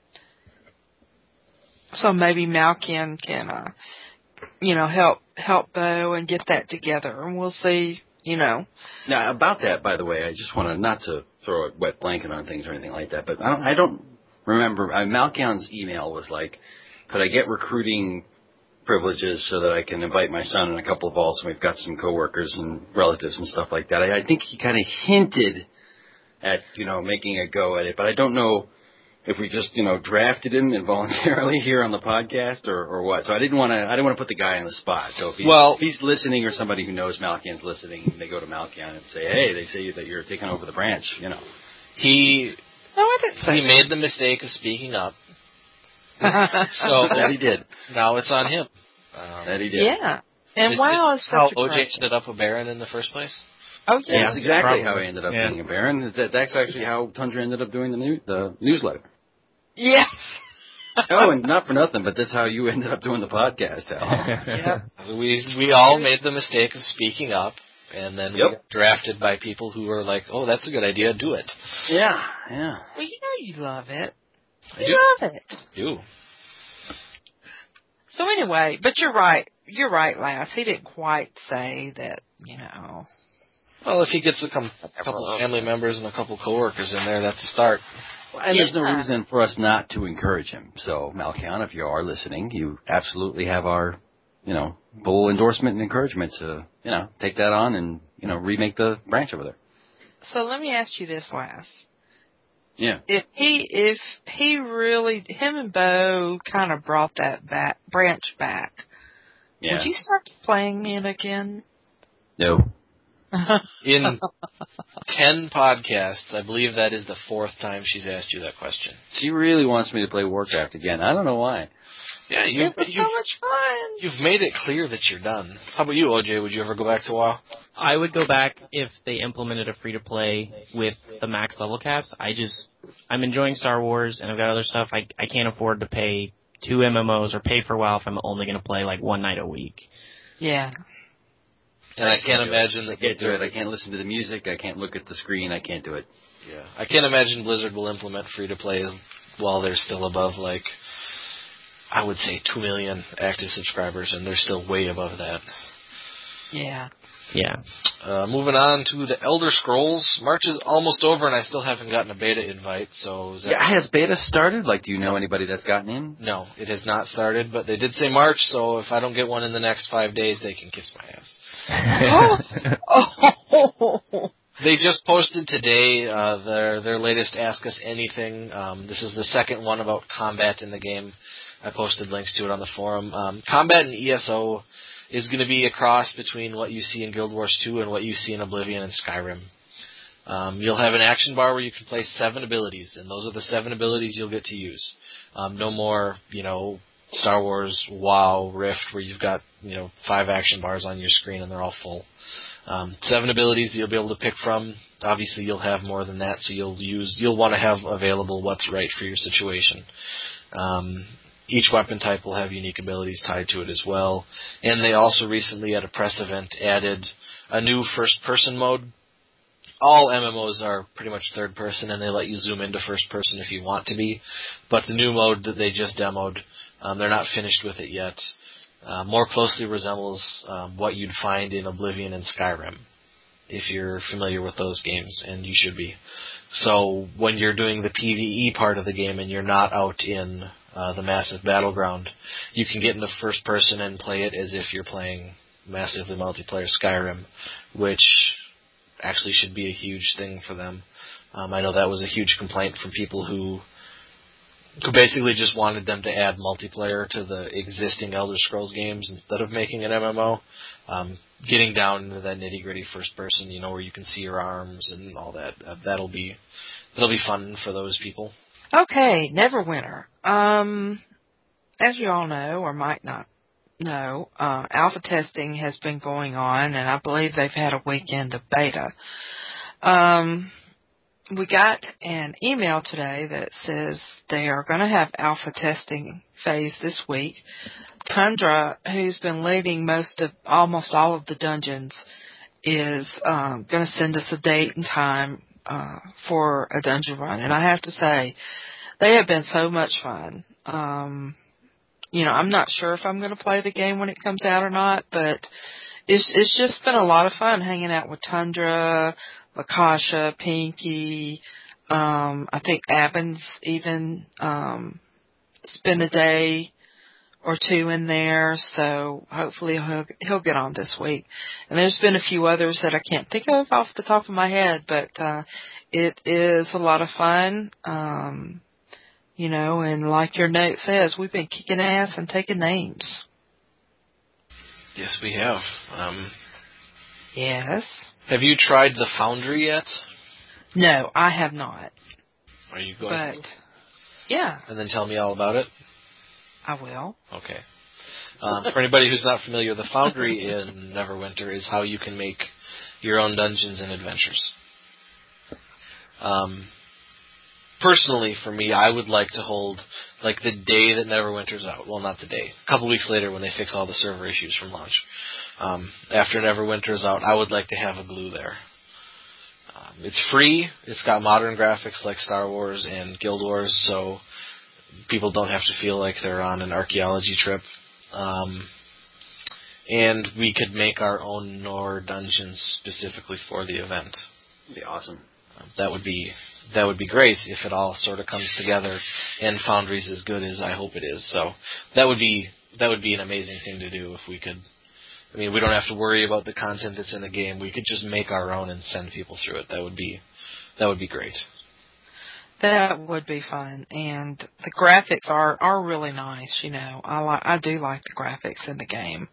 So maybe Malkin can, uh, you know, help help Bo and get that together. And we'll see, you know. Now, about that, by the way, I just want to, not to throw a wet blanket on things or anything like that, but I don't, I don't remember. I, Malkin's email was like, could I get recruiting privileges so that I can invite my son and a couple of balls, and we've got some coworkers and relatives and stuff like that. I, I think he kind of hinted at, you know, making a go at it, but I don't know if we just, you know, drafted him involuntarily here on the podcast or, or what. So I didn't want to, I didn't want to put the guy on the spot. So if he's, well, if he's listening, or somebody who knows Malkian's listening, and they go to Malkian and say, hey, they say that you're taking over the branch, you know. He, no, I didn't say he that. made the mistake of speaking up. So that he did. Now it's on him. Um, that he did. Yeah. And is, WoW is, is how O J question. ended up a Baron in the first place. Oh yeah, yeah that's exactly Probably. how he ended up yeah. being a Baron. Is that, that's actually how Tundra ended up doing the new, the newsletter. Yes. Oh, and not for nothing, but that's how you ended up doing the podcast, Al. Yep. So we we all made the mistake of speaking up, and then yep. we got drafted by people who were like, "Oh, that's a good idea. Do it." Yeah. Yeah. Well, you know you love it. I love it. I do. So anyway, but you're right. You're right, Lass. He didn't quite say that, you know. Well, if he gets a com- couple of family members and a couple coworkers in there, that's a start. Well, and yeah. there's no reason for us not to encourage him. So, Malkian, if you are listening, you absolutely have our, you know, full endorsement and encouragement to, you know, take that on and, you know, remake the branch over there. So let me ask you this, Lass. Yeah. If he, if he really, him and Bo kind of brought that back, branch back, yeah. would you start playing it again? No. In ten podcasts, I believe that is the fourth time she's asked you that question. She really wants me to play Warcraft again. I don't know why. Yeah, you, it was you, so much fun. You've made it clear that you're done. How about you, O J? Would you ever go back to WoW? I would go back if they implemented a free-to-play with the max level caps. I just, I'm enjoying Star Wars, and I've got other stuff. I I can't afford to pay two M M Os or pay for WoW if I'm only going to play like one night a week. Yeah. And I can't imagine that I can't do it. I can't listen to the music. I can't look at the screen. I can't do it. Yeah. I can't imagine Blizzard will implement free-to-play while they're still above like, I would say two million active subscribers, and they're still way above that. Yeah. Yeah. Uh, moving on to the Elder Scrolls. March is almost over, and I still haven't gotten a beta invite. So is that yeah, has beta started? Like, do you know anybody that's gotten in? No, it has not started, but they did say March, so if I don't get one in the next five days, they can kiss my ass. Oh. They just posted today uh, their, their latest Ask Us Anything. Um, this is the second one about combat in the game. I posted links to it on the forum. Um, combat in E S O is going to be a cross between what you see in Guild Wars two and what you see in Oblivion and Skyrim. Um, you'll have an action bar where you can place seven abilities, and those are the seven abilities you'll get to use. Um, no more, you know, Star Wars, WoW, Rift, where you've got, you know, five action bars on your screen and they're all full. Um, seven abilities that you'll be able to pick from. Obviously, you'll have more than that, so you'll use you'll want to have available what's right for your situation. Um, each weapon type will have unique abilities tied to it as well. And they also recently, at a press event, added a new first-person mode. All M M Os are pretty much third-person, and they let you zoom into first-person if you want to be. But the new mode that they just demoed, um, they're not finished with it yet. Uh, more closely resembles um, what you'd find in Oblivion and Skyrim, if you're familiar with those games, and you should be. So when you're doing the PvE part of the game and you're not out in uh, the massive battleground, you can get into first person and play it as if you're playing massively multiplayer Skyrim, which actually should be a huge thing for them. Um, I know that was a huge complaint from people who who basically just wanted them to add multiplayer to the existing Elder Scrolls games instead of making an M M O. Um, getting down into that nitty-gritty first person, you know, where you can see your arms and all that, uh, that'll be that'll be fun for those people. Okay, Neverwinter. Um, as you all know, or might not know, uh, alpha testing has been going on, and I believe they've had a weekend of beta. Um... We got an email today that says they are going to have alpha testing phase this week. Tundra, who's been leading most of, almost all of the dungeons, is um, going to send us a date and time uh, for a dungeon run. And I have to say, they have been so much fun. Um, you know, I'm not sure if I'm going to play the game when it comes out or not, but it's it's just been a lot of fun hanging out with Tundra, Lakasha, Pinky, um, I think Abin's even um, spent a day or two in there, so hopefully he'll, he'll get on this week. And there's been a few others that I can't think of off the top of my head, but uh, it is a lot of fun, um, you know, and like your note says, we've been kicking ass and taking names. Yes, we have. Um, yes. Have you tried the Foundry yet? No, I have not. Are you going but, to? Yeah. And then tell me all about it? I will. Okay. Um, for anybody who's not familiar, the Foundry in Neverwinter is how you can make your own dungeons and adventures. Um, personally, for me, I would like to hold, like, the day that Neverwinter's out. Well, not the day. A couple weeks later when they fix all the server issues from launch. Um, after Neverwinter's out, I would like to have a glue there. Um, it's free. It's got modern graphics like Star Wars and Guild Wars, so people don't have to feel like they're on an archaeology trip. Um, and we could make our own N O R dungeons specifically for the event. That'd be awesome. Um, that would be... That would be great if it all sort of comes together and Foundry's as good as I hope it is. So that would be that would be an amazing thing to do if we could. I mean, we don't have to worry about the content that's in the game. We could just make our own and send people through it. That would be that would be great. That would be fun, and the graphics are, are really nice. You know, I li- I do like the graphics in the game.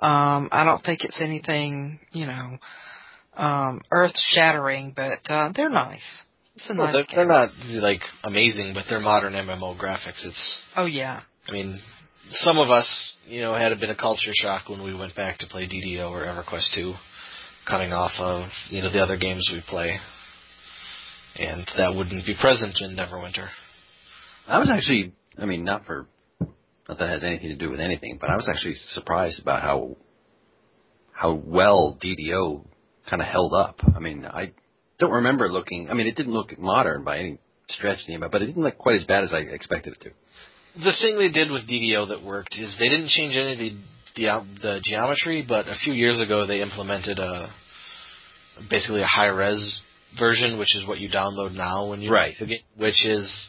Um, I don't think it's anything you know um, earth shattering, but uh, they're nice. It's a nice well, they're, they're not, like, amazing, but they're modern M M O graphics. It's Oh, yeah. I mean, some of us, you know, had a bit of culture shock when we went back to play D D O or EverQuest two, cutting off of, you know, the other games we play. And that wouldn't be present in Neverwinter. I was actually, I mean, not for, not that it has anything to do with anything, but I was actually surprised about how, how well D D O kind of held up. I mean, I... don't remember looking... I mean, it didn't look modern by any stretch, but it didn't look quite as bad as I expected it to. The thing they did with D D O that worked is they didn't change any of the, the, the geometry, but a few years ago they implemented a basically a high-res version, which is what you download now when you... Right. Which is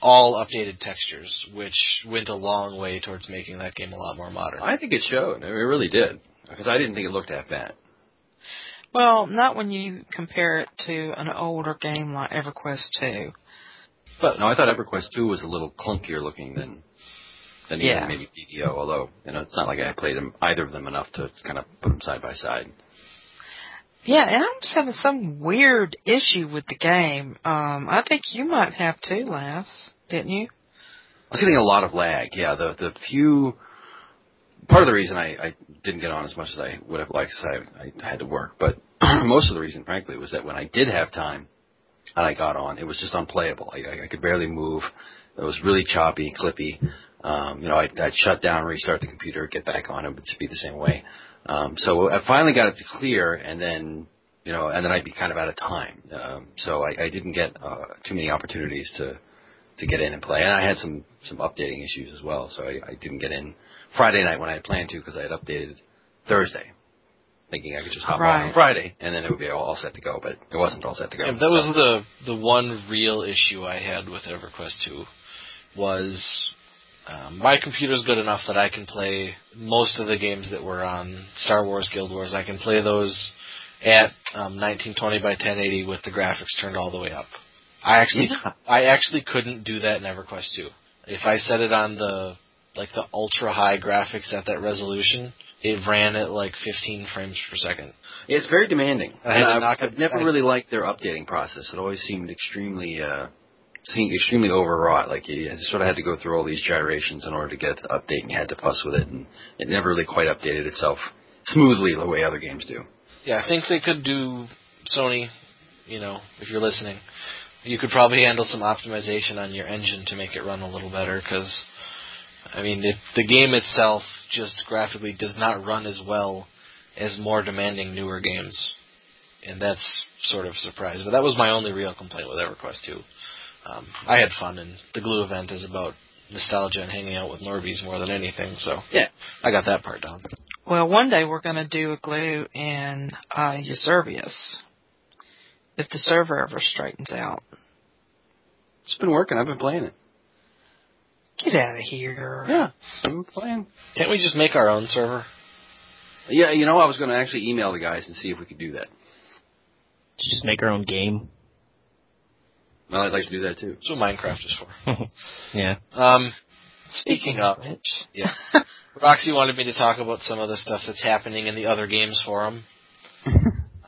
all updated textures, which went a long way towards making that game a lot more modern. I think it showed. It really did. Because I didn't think it looked that bad. Well, not when you compare it to an older game like EverQuest two. But no, I thought EverQuest two was a little clunkier looking than than yeah. even maybe D D O, although you know it's not like I played them, either of them enough to kind of put them side by side. Yeah, and I'm just having some weird issue with the game. Um, I think you might have too, Lass, didn't you? I was getting a lot of lag, yeah. The, the few... part of the reason I, I didn't get on as much as I would have liked is I, I had to work. But most of the reason, frankly, was that when I did have time and I got on, it was just unplayable. I, I could barely move. It was really choppy, clippy. Um, you know, I'd, I'd shut down, restart the computer, get back on. It would just be the same way. Um, so I finally got it to clear, and then, you know, and then I'd be kind of out of time. Um, so I, I didn't get uh, too many opportunities to to get in and play. And I had some, some updating issues as well, so I, I didn't get in Friday night when I had planned to because I had updated Thursday, thinking I could just hop right on Friday, and then it would be all set to go, but it wasn't all set to go. Yeah, that so. was the, the one real issue I had with EverQuest two was... Um, my computer's good enough that I can play most of the games that were on Star Wars, Guild Wars. I can play those at um, nineteen twenty by ten eighty with the graphics turned all the way up. I actually, yeah. I actually couldn't do that in EverQuest two. If I set it on the like the ultra high graphics at that resolution, it ran at like fifteen frames per second. Yeah, it's very demanding. I and I've, I've never I, really liked their updating process. It always seemed extremely. Uh, Seemed extremely overwrought. Like you sort of had to go through all these gyrations in order to get the update, and you had to fuss with it, and it never really quite updated itself smoothly the way other games do. Yeah, I think they could do Sony. You know, if you're listening, you could probably handle some optimization on your engine to make it run a little better. Because, I mean, it, the game itself just graphically does not run as well as more demanding newer games, and that's sort of surprising. But that was my only real complaint with EverQuest two. Um, I had fun, and the Glue event is about nostalgia and hanging out with Norbies more than anything, so yeah, I got that part down. Well, one day we're going to do a Glue in uh, Uservius, if the server ever straightens out. It's been working. I've been playing it. Get out of here. Yeah, I've been playing. Can't we just make our own server? Yeah, you know, I was going to actually email the guys and see if we could do that. Just make our own game? Well, I'd like to do that, too. That's what Minecraft is for. Yeah. Um, speaking of which, yes. Roxy wanted me to talk about some of the stuff that's happening in the other games forum.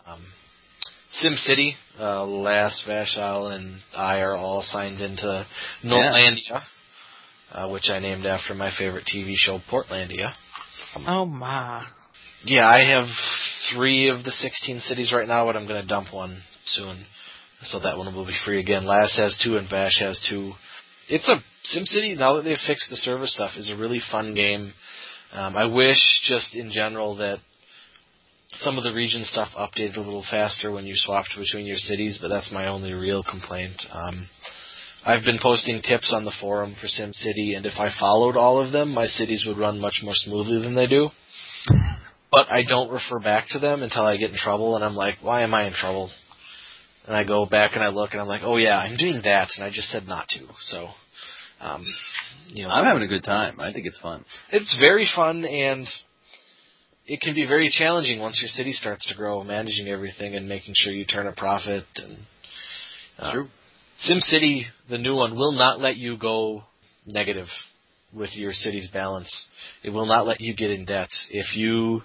um, SimCity, uh, Last Vashal, and I are all signed into Nortlandia, yeah. uh, which I named after my favorite T V show, Portlandia. Oh, my. Yeah, I have three of the sixteen cities right now, but I'm going to dump one soon. So that one will be free again. Lass has two and Vash has two. It's a SimCity, now that they've fixed the server stuff, is a really fun game. Um, I wish, just in general, that some of the region stuff updated a little faster when you swapped between your cities, but that's my only real complaint. Um, I've been posting tips on the forum for SimCity, and if I followed all of them, my cities would run much more smoothly than they do. But I don't refer back to them until I get in trouble, and I'm like, why am I in trouble? And I go back and I look and I'm like, oh yeah, I'm doing that, and I just said not to. So, um, you know, I'm having a good time. I think it's fun. It's very fun, and it can be very challenging once your city starts to grow, managing everything and making sure you turn a profit. And uh, true. SimCity, the new one, will not let you go negative with your city's balance. It will not let you get in debt. If you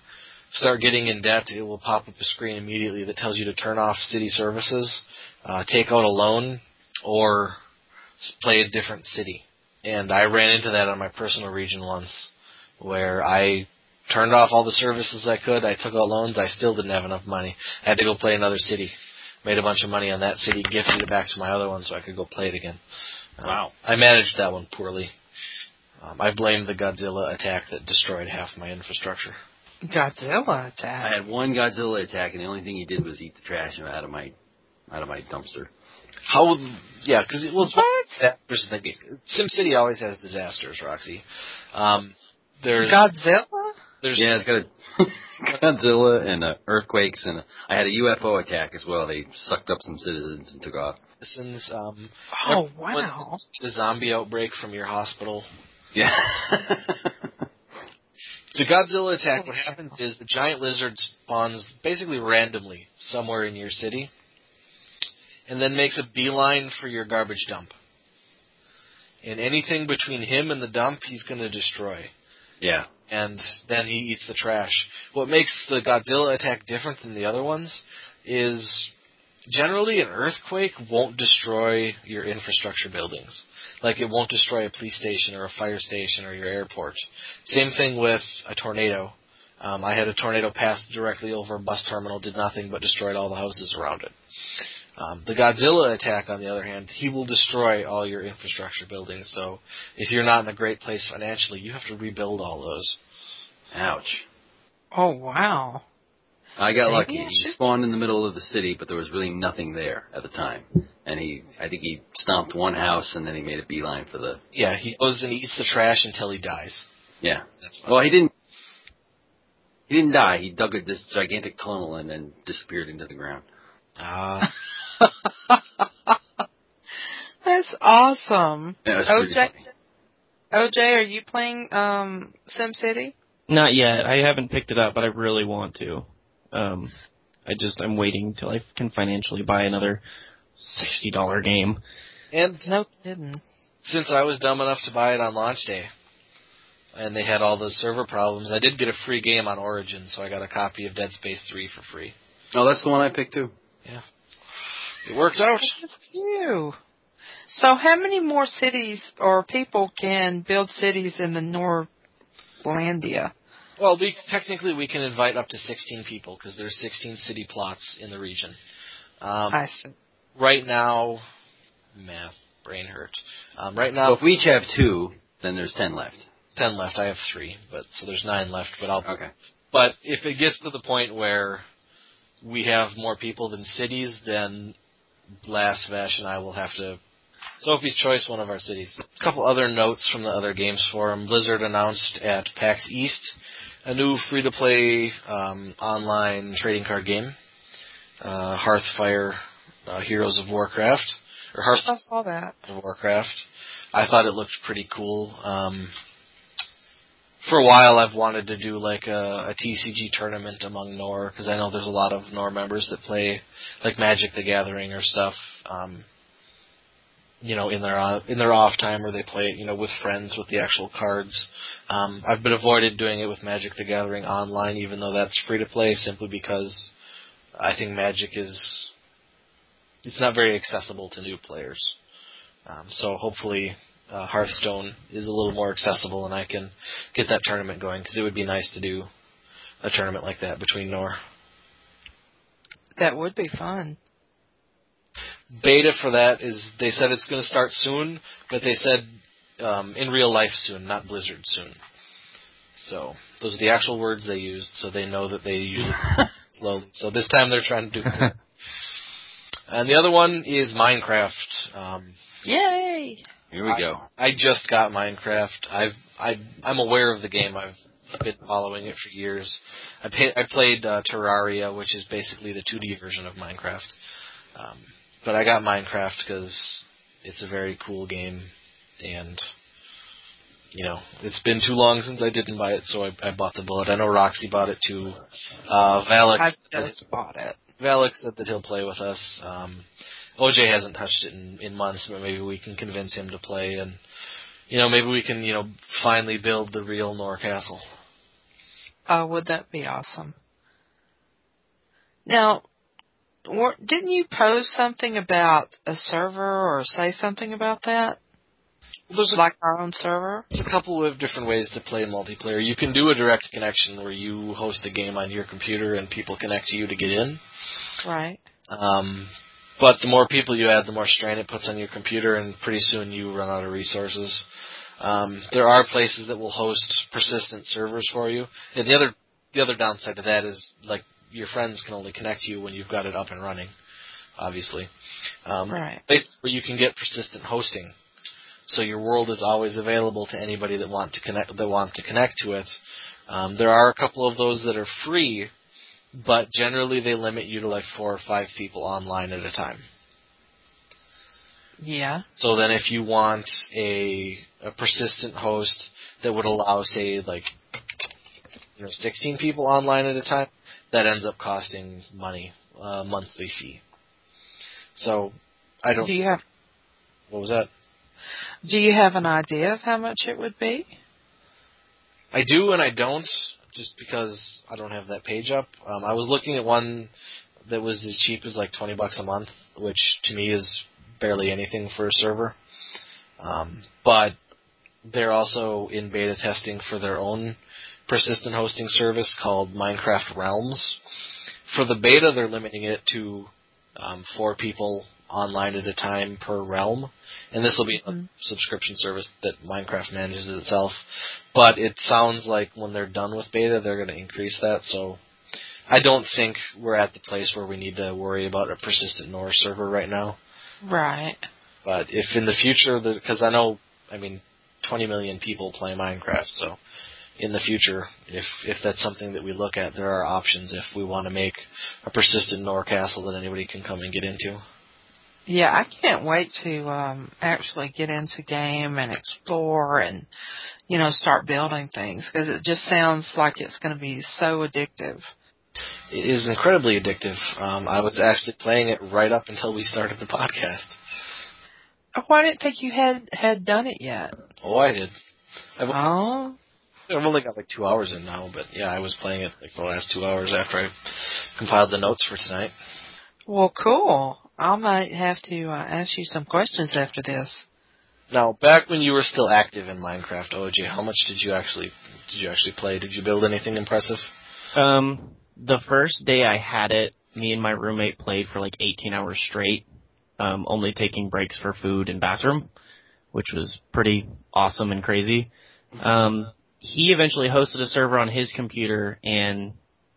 start getting in debt, it will pop up a screen immediately that tells you to turn off city services, uh, take out a loan, or play a different city. And I ran into that on my personal region once, where I turned off all the services I could, I took out loans, I still didn't have enough money. I had to go play another city. Made a bunch of money on that city, gifted it back to my other one so I could go play it again. Uh, wow. I managed that one poorly. Um, I blamed the Godzilla attack that destroyed half my infrastructure. Godzilla attack. I had one Godzilla attack, and the only thing he did was eat the trash out of my out of my dumpster. How? Yeah, because it was what? SimCity always has disasters, Roxy. Um, there's Godzilla. There's yeah, it's got a Godzilla and uh, earthquakes, and uh, I had a U F O attack as well. They sucked up some citizens and took off. Citizens. Um, oh wow! The zombie outbreak from your hospital. Yeah. The Godzilla attack, what happens is the giant lizard spawns basically randomly somewhere in your city and then makes a beeline for your garbage dump. And anything between him and the dump, he's going to destroy. Yeah. And then he eats the trash. What makes the Godzilla attack different than the other ones is generally an earthquake won't destroy your infrastructure buildings. Like, it won't destroy a police station or a fire station or your airport. Same thing with a tornado. Um, I had a tornado pass directly over a bus terminal, did nothing but destroyed all the houses around it. Um, the Godzilla attack, on the other hand, he will destroy all your infrastructure buildings. So if you're not in a great place financially, you have to rebuild all those. Ouch. Oh, wow. I got lucky. He spawned in the middle of the city, but there was really nothing there at the time. And he, I think he stomped one house, and then he made a beeline for the... Yeah, he goes and eats the trash until he dies. Yeah. That's funny. Well, he didn't... He didn't die. He dug this gigantic tunnel and then disappeared into the ground. Ah. Uh. That's awesome. Yeah, that's O J, O J, are you playing um, SimCity? Not yet. I haven't picked it up, but I really want to. Um, I just, I'm waiting until I can financially buy another sixty dollars game. And no kidding. Since I was dumb enough to buy it on launch day, and they had all those server problems, I did get a free game on Origin, so I got a copy of Dead Space three for free. Oh, that's the one I picked too. Yeah. It worked out. Phew. So how many more cities or people can build cities in the Norlandia? Well, we, technically we can invite up to sixteen people because there's sixteen city plots in the region. Um, I see. Right now, math, brain hurts. Um, right now, well, if we each have two, then there's ten left. Ten left. I have three, but so there's nine left. But I'll. Okay. But if it gets to the point where we have more people than cities, then Lassvash and I will have to. Sophie's Choice, one of our cities. A couple other notes from the other games forum. Blizzard announced at PAX East a new free-to-play um, online trading card game, uh, Hearthfire uh, Heroes of Warcraft. Or Hearth- I saw that. Of Warcraft. I thought it looked pretty cool. Um, for a while I've wanted to do like a, a T C G tournament among N O R, because I know there's a lot of N O R members that play like Magic the Gathering or stuff. Um, you know, in their uh, in their off time, where they play it, you know, with friends with the actual cards. Um, I've been avoided doing it with Magic the Gathering online, even though that's free to play, simply because I think Magic is, it's not very accessible to new players. Um, so hopefully uh, Hearthstone is a little more accessible and I can get that tournament going, because it would be nice to do a tournament like that between N O R. That would be fun. Beta for that is, they said it's going to start soon, but they said um, in real life soon, not Blizzard soon. So those are the actual words they used, so they know that they use it slowly. So this time they're trying to do it. And the other one is Minecraft. Um, Yay! Here we I, go. I just got Minecraft. I've, I've, I'm aware of the game. I've been following it for years. I, pay, I played uh, Terraria, which is basically the two D version of Minecraft. Um, but I got Minecraft because it's a very cool game, and, you know, it's been too long since I didn't buy it, so I, I bought the bullet. I know Roxy bought it, too. Uh, Valix, I just uh, bought it. Valix said that he'll play with us. Um, O J hasn't touched it in, in months, but maybe we can convince him to play, and, you know, maybe we can, you know, finally build the real N O R castle. Oh, uh, would that be awesome? Now... Didn't you post something about a server or say something about that? Well, there's like a, our own server? There's a couple of different ways to play multiplayer. You can do a direct connection where you host a game on your computer and people connect to you to get in. Right. Um, but the more people you add, the more strain it puts on your computer, and pretty soon you run out of resources. Um, there are places that will host persistent servers for you. And the other, the other downside to that is, like, your friends can only connect to you when you've got it up and running, obviously. Um, right. Places where you can get persistent hosting, so your world is always available to anybody that want to connect that wants to connect to it. Um, there are a couple of those that are free, but generally they limit you to like four or five people online at a time. Yeah. So then, if you want a, a persistent host that would allow, say, like you know, sixteen people online at a time, that ends up costing money, a uh, monthly fee. So, I don't... Do you have... What was that? Do you have an idea of how much it would be? I do and I don't, just because I don't have that page up. Um, I was looking at one that was as cheap as like twenty bucks a month, which to me is barely anything for a server. Um, but they're also in beta testing for their own persistent hosting service called Minecraft Realms. For the beta, they're limiting it to um, four people online at a time per realm, and this will be a subscription service that Minecraft manages itself. But it sounds like when they're done with beta, they're going to increase that, so I don't think we're at the place where we need to worry about a persistent N O R server right now. Right. But if in the future, because I know, I mean, twenty million people play Minecraft, so in the future, if if that's something that we look at, there are options if we want to make a persistent N O R castle that anybody can come and get into. Yeah, I can't wait to um, actually get into game and explore and, you know, start building things, because it just sounds like it's going to be so addictive. It is incredibly addictive. Um, I was actually playing it right up until we started the podcast. Why didn't think you had, had done it yet? Oh, I did. I've, oh. I've only got like two hours in now, but yeah, I was playing it like the last two hours after I compiled the notes for tonight. Well, cool. I might have to uh, ask you some questions after this. Now, back when you were still active in Minecraft, O J, how much did you actually did you actually play? Did you build anything impressive? Um, the first day I had it, me and my roommate played for like eighteen hours straight, um, only taking breaks for food and bathroom, which was pretty awesome and crazy. Um, he eventually hosted a server on his computer, and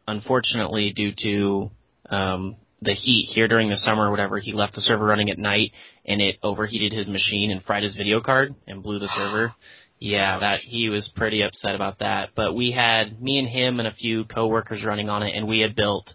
unfortunately, due to um. the heat here during the summer or whatever, he left the server running at night, and it overheated his machine and fried his video card and blew the server. Yeah, that he was pretty upset about that. But we had me and him and a few coworkers running on it, and we had built,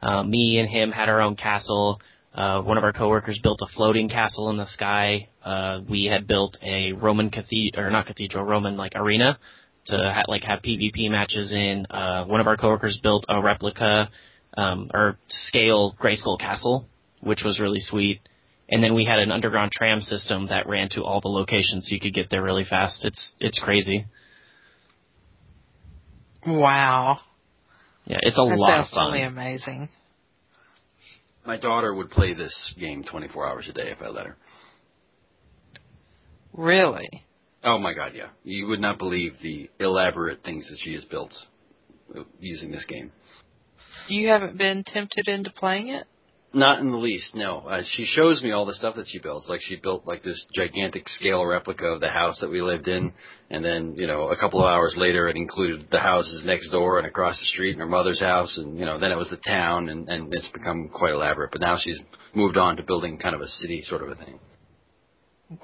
uh, me and him had our own castle. Uh, one of our coworkers built a floating castle in the sky. Uh, we had built a Roman cathedral, or not cathedral, Roman like arena to ha- like have PvP matches in. Uh, one of our coworkers built a replica Um, or scale Grayskull Castle, which was really sweet. And then we had an underground tram system that ran to all the locations, so you could get there really fast. It's it's crazy. Wow. Yeah, it's a that lot of fun. That sounds really amazing. My daughter would play this game twenty-four hours a day if I let her. Really? Oh, my God, yeah. You would not believe the elaborate things that she has built using this game. You haven't been tempted into playing it? Not in the least, no. Uh, she shows me all the stuff that she builds. Like, she built, like, this gigantic scale replica of the house that we lived in. And then, you know, a couple of hours later, it included the houses next door and across the street and her mother's house. And, you know, then it was the town, and, and it's become quite elaborate. But now she's moved on to building kind of a city sort of a thing.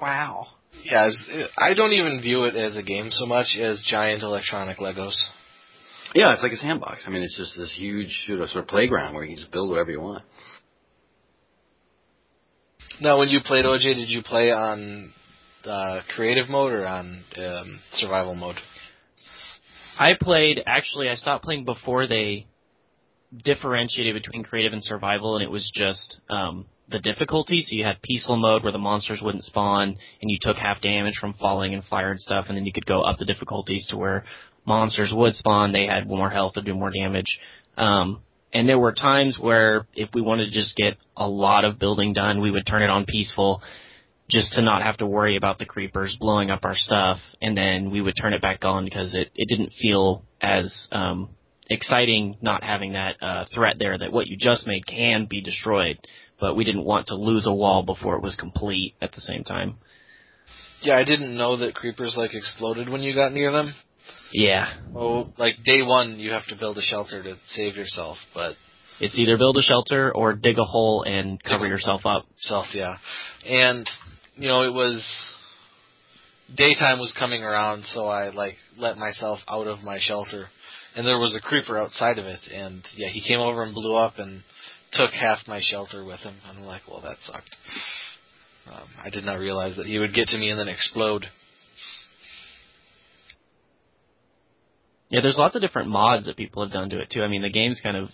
Wow. Yeah, I don't even view it as a game so much as giant electronic Legos. Yeah, it's like a sandbox. I mean, it's just this huge, you know, sort of playground where you can just build whatever you want. Now, when you played, O J, did you play on uh, creative mode or on um, survival mode? I played, actually, I stopped playing before they differentiated between creative and survival, and it was just um, the difficulty. So you had peaceful mode where the monsters wouldn't spawn, and you took half damage from falling and fire and stuff, and then you could go up the difficulties to where monsters would spawn, they had more health to do more damage. Um, and there were times where if we wanted to just get a lot of building done, we would turn it on peaceful just to not have to worry about the creepers blowing up our stuff. And then we would turn it back on because it, it didn't feel as um, exciting not having that uh, threat there that what you just made can be destroyed. But we didn't want to lose a wall before it was complete at the same time. Yeah, I didn't know that creepers like exploded when you got near them. Yeah. Oh, like day one, you have to build a shelter to save yourself, but it's either build a shelter or dig a hole and cover yourself up. Self, yeah. And you know, it was daytime was coming around, so I like let myself out of my shelter, and there was a creeper outside of it, and yeah, he came over and blew up and took half my shelter with him. I'm like, well, that sucked. Um, I did not realize that he would get to me and then explode. Yeah, there's lots of different mods that people have done to it, too. I mean, the game's kind of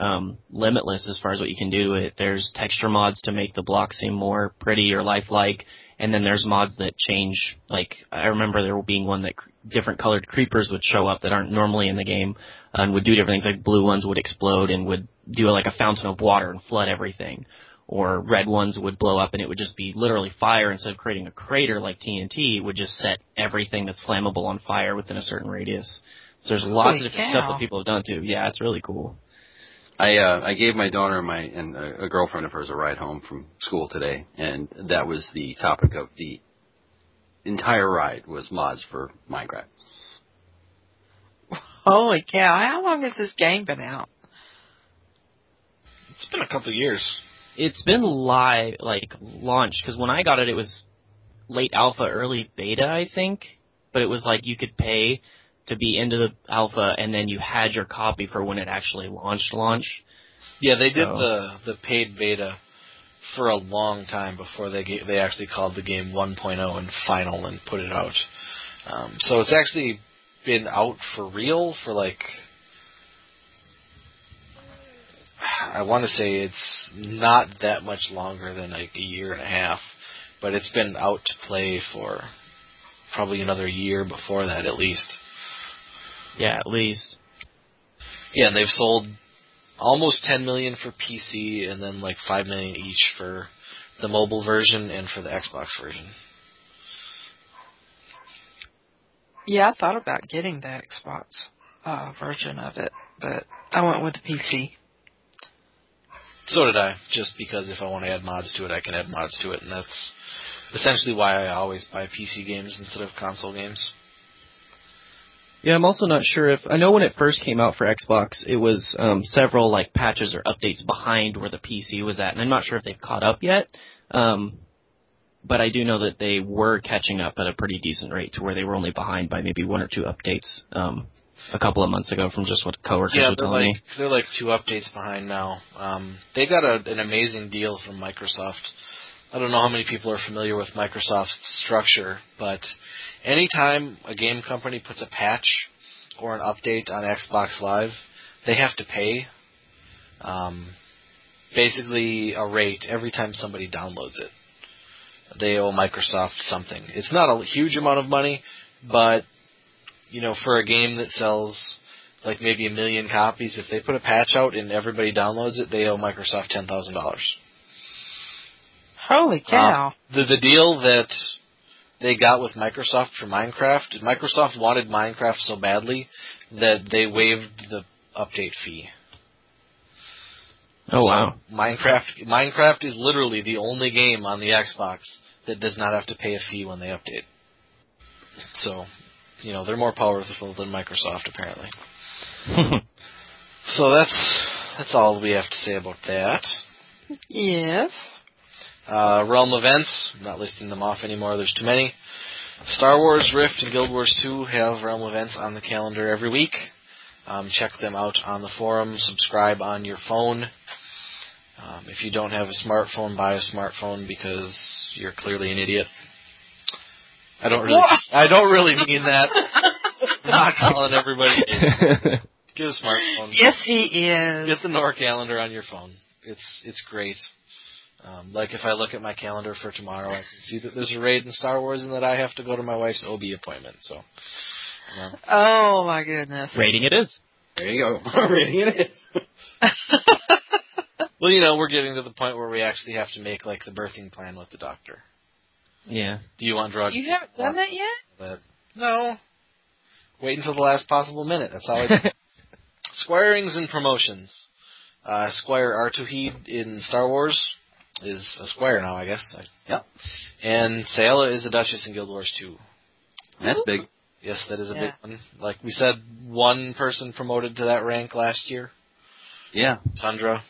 um, limitless as far as what you can do to it. There's texture mods to make the blocks seem more pretty or lifelike, and then there's mods that change. Like, I remember there being one that cr- different colored creepers would show up that aren't normally in the game. and would do different things. Like blue ones would explode and would do like a fountain of water and flood everything. Or red ones would blow up and it would just be literally fire. Instead of creating a crater like T N T, it would just set everything that's flammable on fire within a certain radius. So there's lots Holy of different cow. stuff that people have done too. Yeah, it's really cool. I uh, I gave my daughter and my and a, a girlfriend of hers a ride home from school today, and that was the topic of the entire ride was mods for Minecraft. Holy cow! How long has this game been out? It's been a couple of years. It's been live, like launch, because when I got it, it was late alpha, early beta, I think. But it was like you could pay to be into the alpha, and then you had your copy for when it actually launched. Launch. Yeah, they so. did the the paid beta for a long time before they get, they actually called the game one point oh and final and put it out. Um, so it's actually been out for real for like. I want to say it's not that much longer than like a year and a half, but it's been out to play for probably another year before that at least. Yeah, at least. Yeah, and they've sold almost ten million for P C and then like five million each for the mobile version and for the Xbox version. Yeah, I thought about getting the Xbox uh, version of it, but I went with the P C. So did I, just because if I want to add mods to it, I can add mods to it, and that's essentially why I always buy P C games instead of console games. Yeah, I'm also not sure if... I know when it first came out for Xbox, it was um, several like patches or updates behind where the P C was at, and I'm not sure if they've caught up yet, um, but I do know that they were catching up at a pretty decent rate to where they were only behind by maybe one or two updates um a couple of months ago from just what coworkers yeah, were telling like, me. They're like two updates behind now. Um, they got a, an amazing deal from Microsoft. I don't know how many people are familiar with Microsoft's structure, but anytime a game company puts a patch or an update on Xbox Live, they have to pay um, basically a rate every time somebody downloads it. They owe Microsoft something. It's not a huge amount of money, but you know, for a game that sells like maybe a million copies, if they put a patch out and everybody downloads it, they owe Microsoft ten thousand dollars. Holy cow! Uh, the the deal that they got with Microsoft for Minecraft, Microsoft wanted Minecraft so badly that they waived the update fee. Oh so wow! Minecraft Minecraft is literally the only game on the Xbox that does not have to pay a fee when they update. So. You know, they're more powerful than Microsoft, apparently. So that's that's all we have to say about that. Yes. Uh, Realm events. I'm not listing them off anymore. There's too many. Star Wars, Rift, and Guild Wars two have Realm events on the calendar every week. Um, check them out on the forum. Subscribe on your phone. Um, if you don't have a smartphone, buy a smartphone because you're clearly an idiot. I don't really. What? I don't really mean that. I'm not calling everybody. Get a smartphone. Yes, he is. Get the N O R calendar on your phone. It's it's great. Um, like if I look at my calendar for tomorrow, I can see that there's a raid in Star Wars and that I have to go to my wife's O B appointment. So. You know. Oh my goodness. Raiding it is. There you go. Raiding it is. Well, you know, we're getting to the point where we actually have to make like the birthing plan with the doctor. Yeah. Do you want drugs? You haven't done that yet? But no. Wait until the last possible minute. That's all I do. Squirings and promotions. Uh, Squire Artuheed in Star Wars is a squire now, I guess. Yep. And Saella is a duchess in Guild Wars two. That's Ooh. big. Yes, that is a yeah. big one. Like we said, one person promoted to that rank last year. Yeah. Tundra.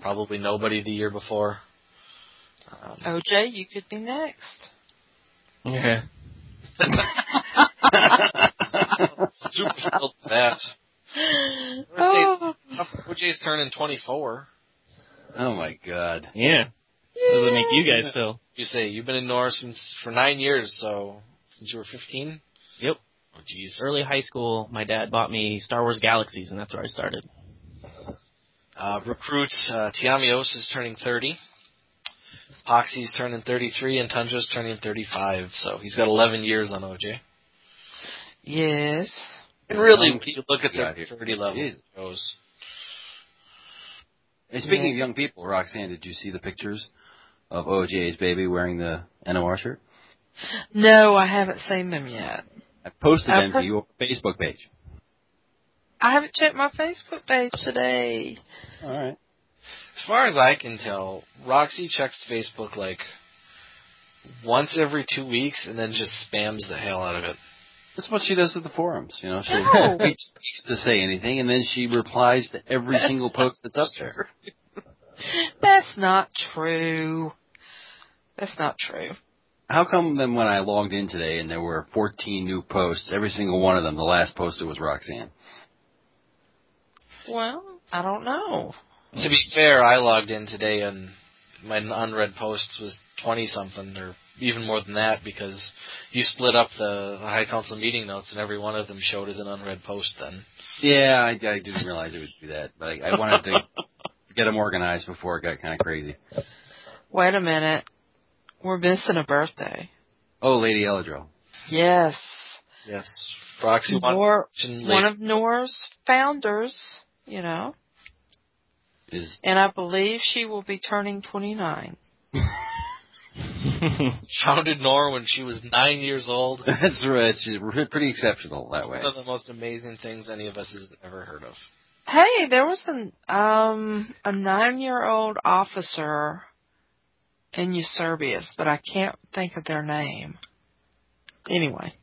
Probably nobody the year before. Um, O J, you could be next. Yeah. Super filled with that. Oh. O J's turning twenty-four. Oh, my God. Yeah. yeah. What does it make you guys feel? You say you've been in N O R since for nine years, so since you were fifteen? Yep. Oh, jeez. Early high school, my dad bought me Star Wars Galaxies, and that's where I started. Uh, recruit uh, Tiamios is turning thirty. Poxy's turning thirty-three, and Tanja's turning thirty-five, so he's got eleven years on O J. Yes. And really, when you look at the maturity level, it shows. Hey, speaking yeah. of young people, Roxanne, did you see the pictures of O J A's baby wearing the N O R shirt? No, I haven't seen them yet. I posted I've them heard... to your Facebook page. I haven't checked my Facebook page today. All right. As far as I can tell, Roxy checks Facebook like once every two weeks and then just spams the hell out of it. That's what she does at the forums. You know, she oh. waits to say anything, and then she replies to every that's single post that's up there. That's not true. That's not true. How come then when I logged in today and there were fourteen new posts, every single one of them, the last poster was Roxanne? Well, I don't know. To be fair, I logged in today and my unread posts was twenty-something or even more than that because you split up the High Council meeting notes and every one of them showed as an unread post then. Yeah, I, I didn't realize it would do that, but I, I wanted to get them organized before it got kind of crazy. Wait a minute. We're missing a birthday. Oh, Lady Eladrill. Yes. Yes. Proxy Nor, one of Nor's founders, you know. Is and I believe she will be turning twenty-nine. Founded Nor when she was nine years old. That's right. She's pretty exceptional that way. One of the most amazing things any of us has ever heard of. Hey, there was an, um, a nine-year-old officer in Eusebius, but I can't think of their name. Anyway.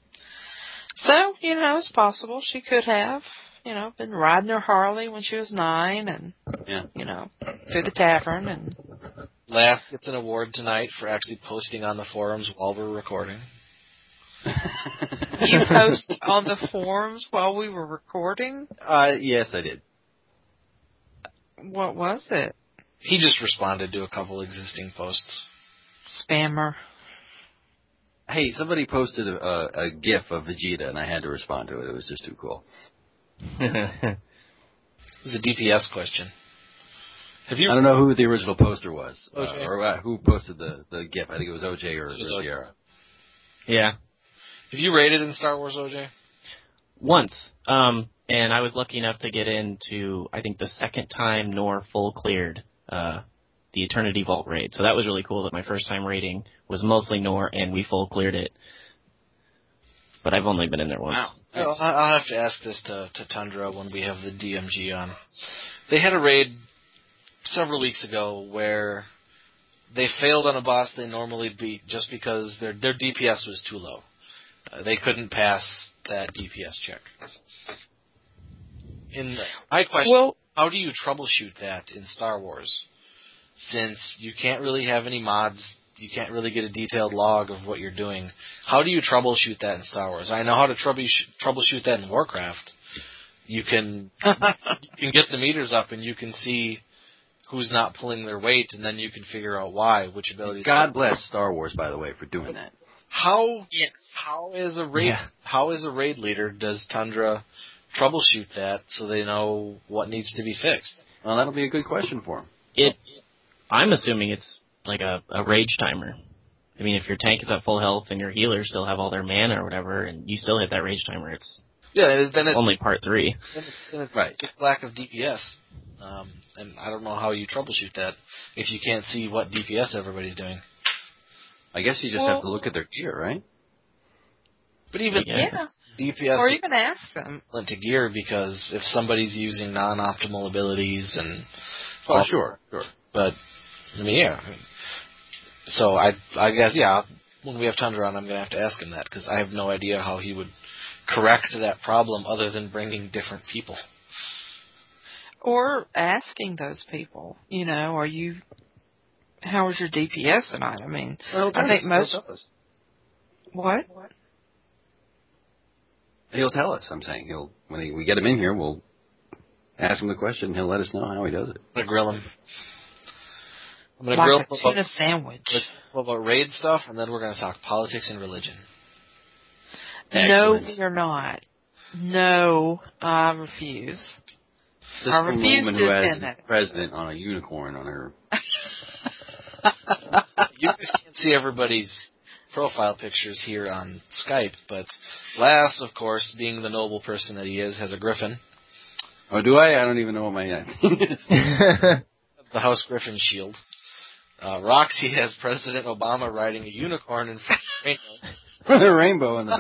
So, you know, it's possible she could have, you know, been riding her Harley when she was nine and, yeah. you know, through the tavern. And Lass gets an award tonight for actually posting on the forums while we're recording. You posted on the forums while we were recording? Uh, yes, I did. What was it? He just responded to a couple existing posts. Spammer. Hey, somebody posted a, a, a GIF of Vegeta, and I had to respond to it. It was just too cool. It was a D P S question. Have you? I don't know who the original poster was, uh, or uh, who posted the, the GIF. I think it was O J or, was or Sierra. Yeah. Have you raided in Star Wars, O J? Once. Um, and I was lucky enough to get into, I think, the second time Nor full cleared. Uh, the Eternity Vault raid. So that was really cool that my first time raiding was mostly Nor, and we full cleared it. But I've only been in there once. Wow. Well, I'll have to ask this to, to Tundra when we have the D M G on. They had a raid several weeks ago where they failed on a boss they normally beat just because their, their D P S was too low. Uh, they couldn't pass that D P S check. In my question... Well, how do you troubleshoot that in Star Wars? Since you can't really have any mods, you can't really get a detailed log of what you're doing. How do you troubleshoot that in Star Wars? I know how to troubleshoot, troubleshoot that in Warcraft. You can you can get the meters up and you can see who's not pulling their weight, and then you can figure out why, which abilities. God bless Star Wars, by the way, for doing that. How yes. how is a raid yeah. how is a raid leader does Tundra troubleshoot that so they know what needs to be fixed? Well, that'll be a good question for them. It, I'm assuming it's like a, a rage timer. I mean, if your tank is at full health and your healers still have all their mana or whatever, and you still hit that rage timer, it's yeah, then it, only part three. Then, it, then it's right. Lack of D P S, um, and I don't know how you troubleshoot that if you can't see what D P S everybody's doing. I guess you just well, have to look at their gear, right? But even yeah. D P S or even ask them into gear because if somebody's using non-optimal abilities and well, oh sure, sure, but I mean yeah, so I I guess yeah when we have Tundra on I'm gonna have to ask him that because I have no idea how he would correct that problem other than bringing different people or asking those people you know are you how is your D P S tonight I mean well, I think most of us what. what? He'll tell us, I'm saying. He'll when he, we get him in here, we'll ask him the question, and he'll let us know how he does it. I'm going to grill him. I'm going to grill him. Like a tuna sandwich. What about raid stuff, and then we're going to talk politics and religion. Excellent. No, you're not. No, I refuse. This I refuse woman to who attend has that. The president on a unicorn on her. You just can't see everybody's profile pictures here on Skype, but Lass, of course, being the noble person that he is, has a griffin. Oh, do I? I don't even know what my name is. The House Griffin Shield. Uh, Roxy has President Obama riding a unicorn in front of the rainbow. With a rainbow in the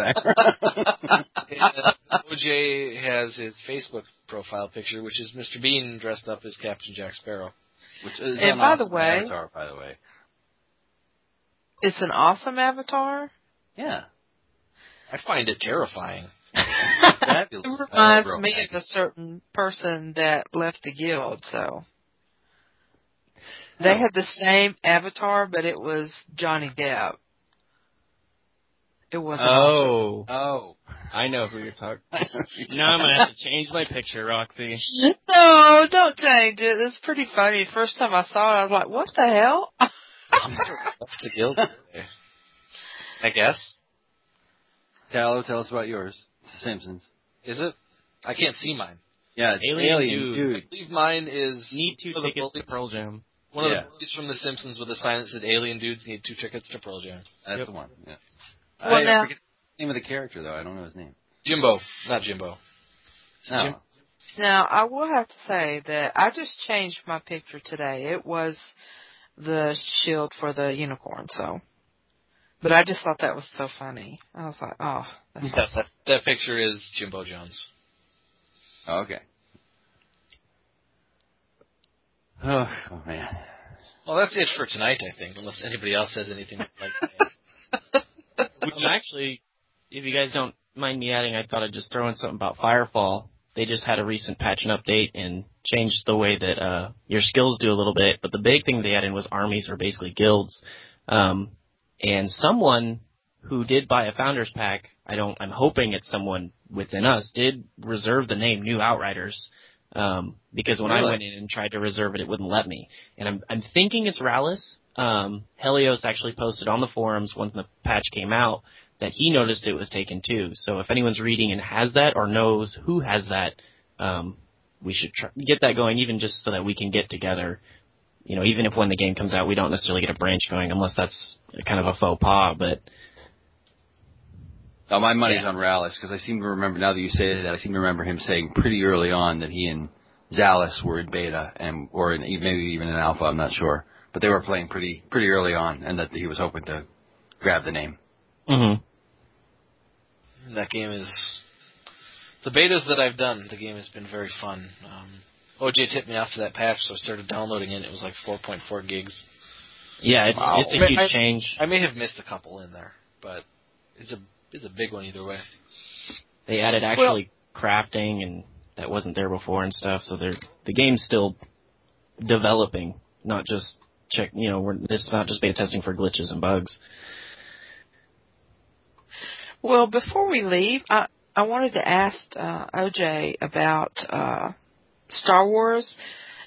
background. O J has his Facebook profile picture, which is Mister Bean dressed up as Captain Jack Sparrow. Which is and an by awesome the way, avatar, by the way. It's an awesome avatar? Yeah. I find it terrifying. It reminds uh, me of a certain person that left the guild, so. They had the same avatar, but it was Johnny Depp. It wasn't. Oh. Oh. I know who you're talking about. Now I'm going to have to change my picture, Roxy. No, don't change it. It's pretty funny. First time I saw it, I was like, what the hell? The guild, I guess. Tallow, tell us about yours. It's the Simpsons. Is it? I can't see mine. Yeah, it's Alien, Alien dude. dude. I believe mine is... Need two tickets to Pearl Jam. One yeah. of the movies from The Simpsons with a sign that said, Alien dudes need two tickets to Pearl Jam. That's yep. the one, yeah. Well, I now. forget the name of the character, though. I don't know his name. Jimbo. Not Jimbo. No. Jim- now, I will have to say that I just changed my picture today. It was the shield for the unicorn, so... But I just thought that was so funny. I was like, oh. That's yes, awesome. that, that picture is Jimbo Jones. Oh, okay. Oh, oh, man. Well, that's it for tonight, I think, unless anybody else has anything like that. Which actually, if you guys don't mind me adding, I thought I'd just throw in something about Firefall. They just had a recent patch and update and changed the way that uh, your skills do a little bit. But the big thing they added was armies, or basically guilds. Um... And someone who did buy a Founders Pack, I don't, I'm hoping it's someone within us, did reserve the name New Outriders, um, because when really? I went in and tried to reserve it, it wouldn't let me. And I'm, I'm thinking it's Rallis. Um, Helios actually posted on the forums once the patch came out that he noticed it was taken too. So if anyone's reading and has that or knows who has that, um, we should try, get that going, even just so that we can get together. You know, even if when the game comes out, we don't necessarily get a branch going, unless that's kind of a faux pas. But oh, my money's yeah. on Rallis, because I seem to remember, now that you say that, I seem to remember him saying pretty early on that he and Zalus were in beta, and or in, maybe even in alpha, I'm not sure. But they were playing pretty pretty early on, and that he was hoping to grab the name. Mm-hmm. That game is... The betas that I've done, the game has been very fun. Um O J tipped me off to that patch, so I started downloading it. It was like four point four gigs. Yeah, it's, wow. it's a huge I, change. I may have missed a couple in there, but it's a it's a big one either way. They added actually well, crafting, and that wasn't there before and stuff. So the game's still developing, not just check. You know, we're, it's not just beta testing for glitches and bugs. Well, before we leave, I I wanted to ask uh, O J about. Uh, Star Wars,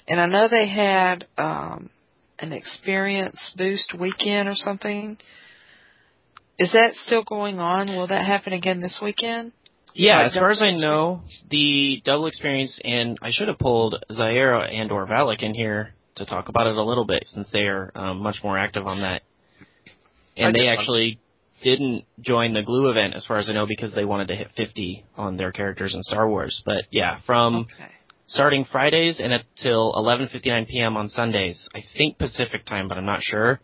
and I know they had um, an experience boost weekend or something. Is that still going on? Will that happen again this weekend? Yeah, as far as I know, the double experience, and I should have pulled Zaira and or Valak in here to talk about it a little bit, since they are um, much more active on that. And they actually didn't join the Glue event, as far as I know, because they wanted to hit fifty on their characters in Star Wars. But yeah, from... Okay. Starting Fridays and until eleven fifty-nine p.m. on Sundays, I think Pacific time, but I'm not sure.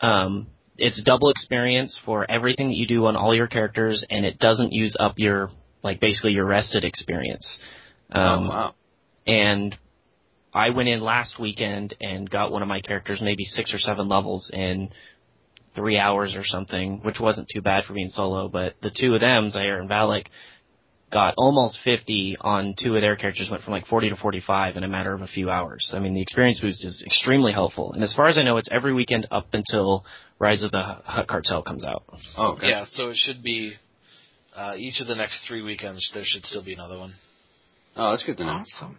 Um, it's double experience for everything that you do on all your characters, and it doesn't use up your, like, basically your rested experience. Um, oh, wow. And I went in last weekend and got one of my characters maybe six or seven levels in three hours or something, which wasn't too bad for being solo, but the two of them, Zaire and Valak, got almost fifty on two of their characters, went from like forty to forty-five in a matter of a few hours. I mean, the experience boost is extremely helpful. And as far as I know, it's every weekend up until Rise of the Hutt Cartel comes out. Oh, okay. Yeah, so it should be uh, each of the next three weekends, there should still be another one. Oh, that's good to know. Awesome.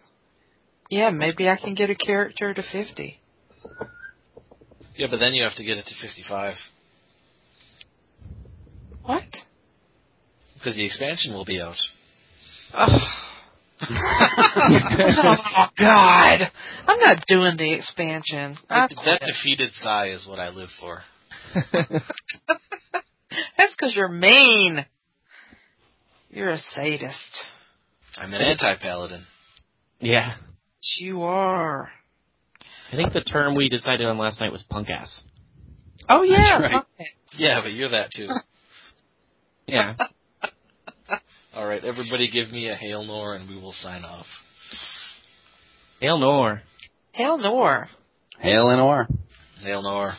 Yeah, maybe I can get a character to fifty. Yeah, but then you have to get it to fifty-five. What? Because the expansion will be out. Oh. Oh, God. I'm not doing the expansion. That, that defeated Psy is what I live for. That's because you're mean. You're a sadist. I'm an anti-paladin. Yeah. You are. I think the term we decided on last night was punk ass. Oh, yeah. That's right. Yeah, but you're that, too. Yeah. All right, everybody give me a Hail Nor, and we will sign off. Hail Nor. Hail Nor. Hail Nor. Hail Nor.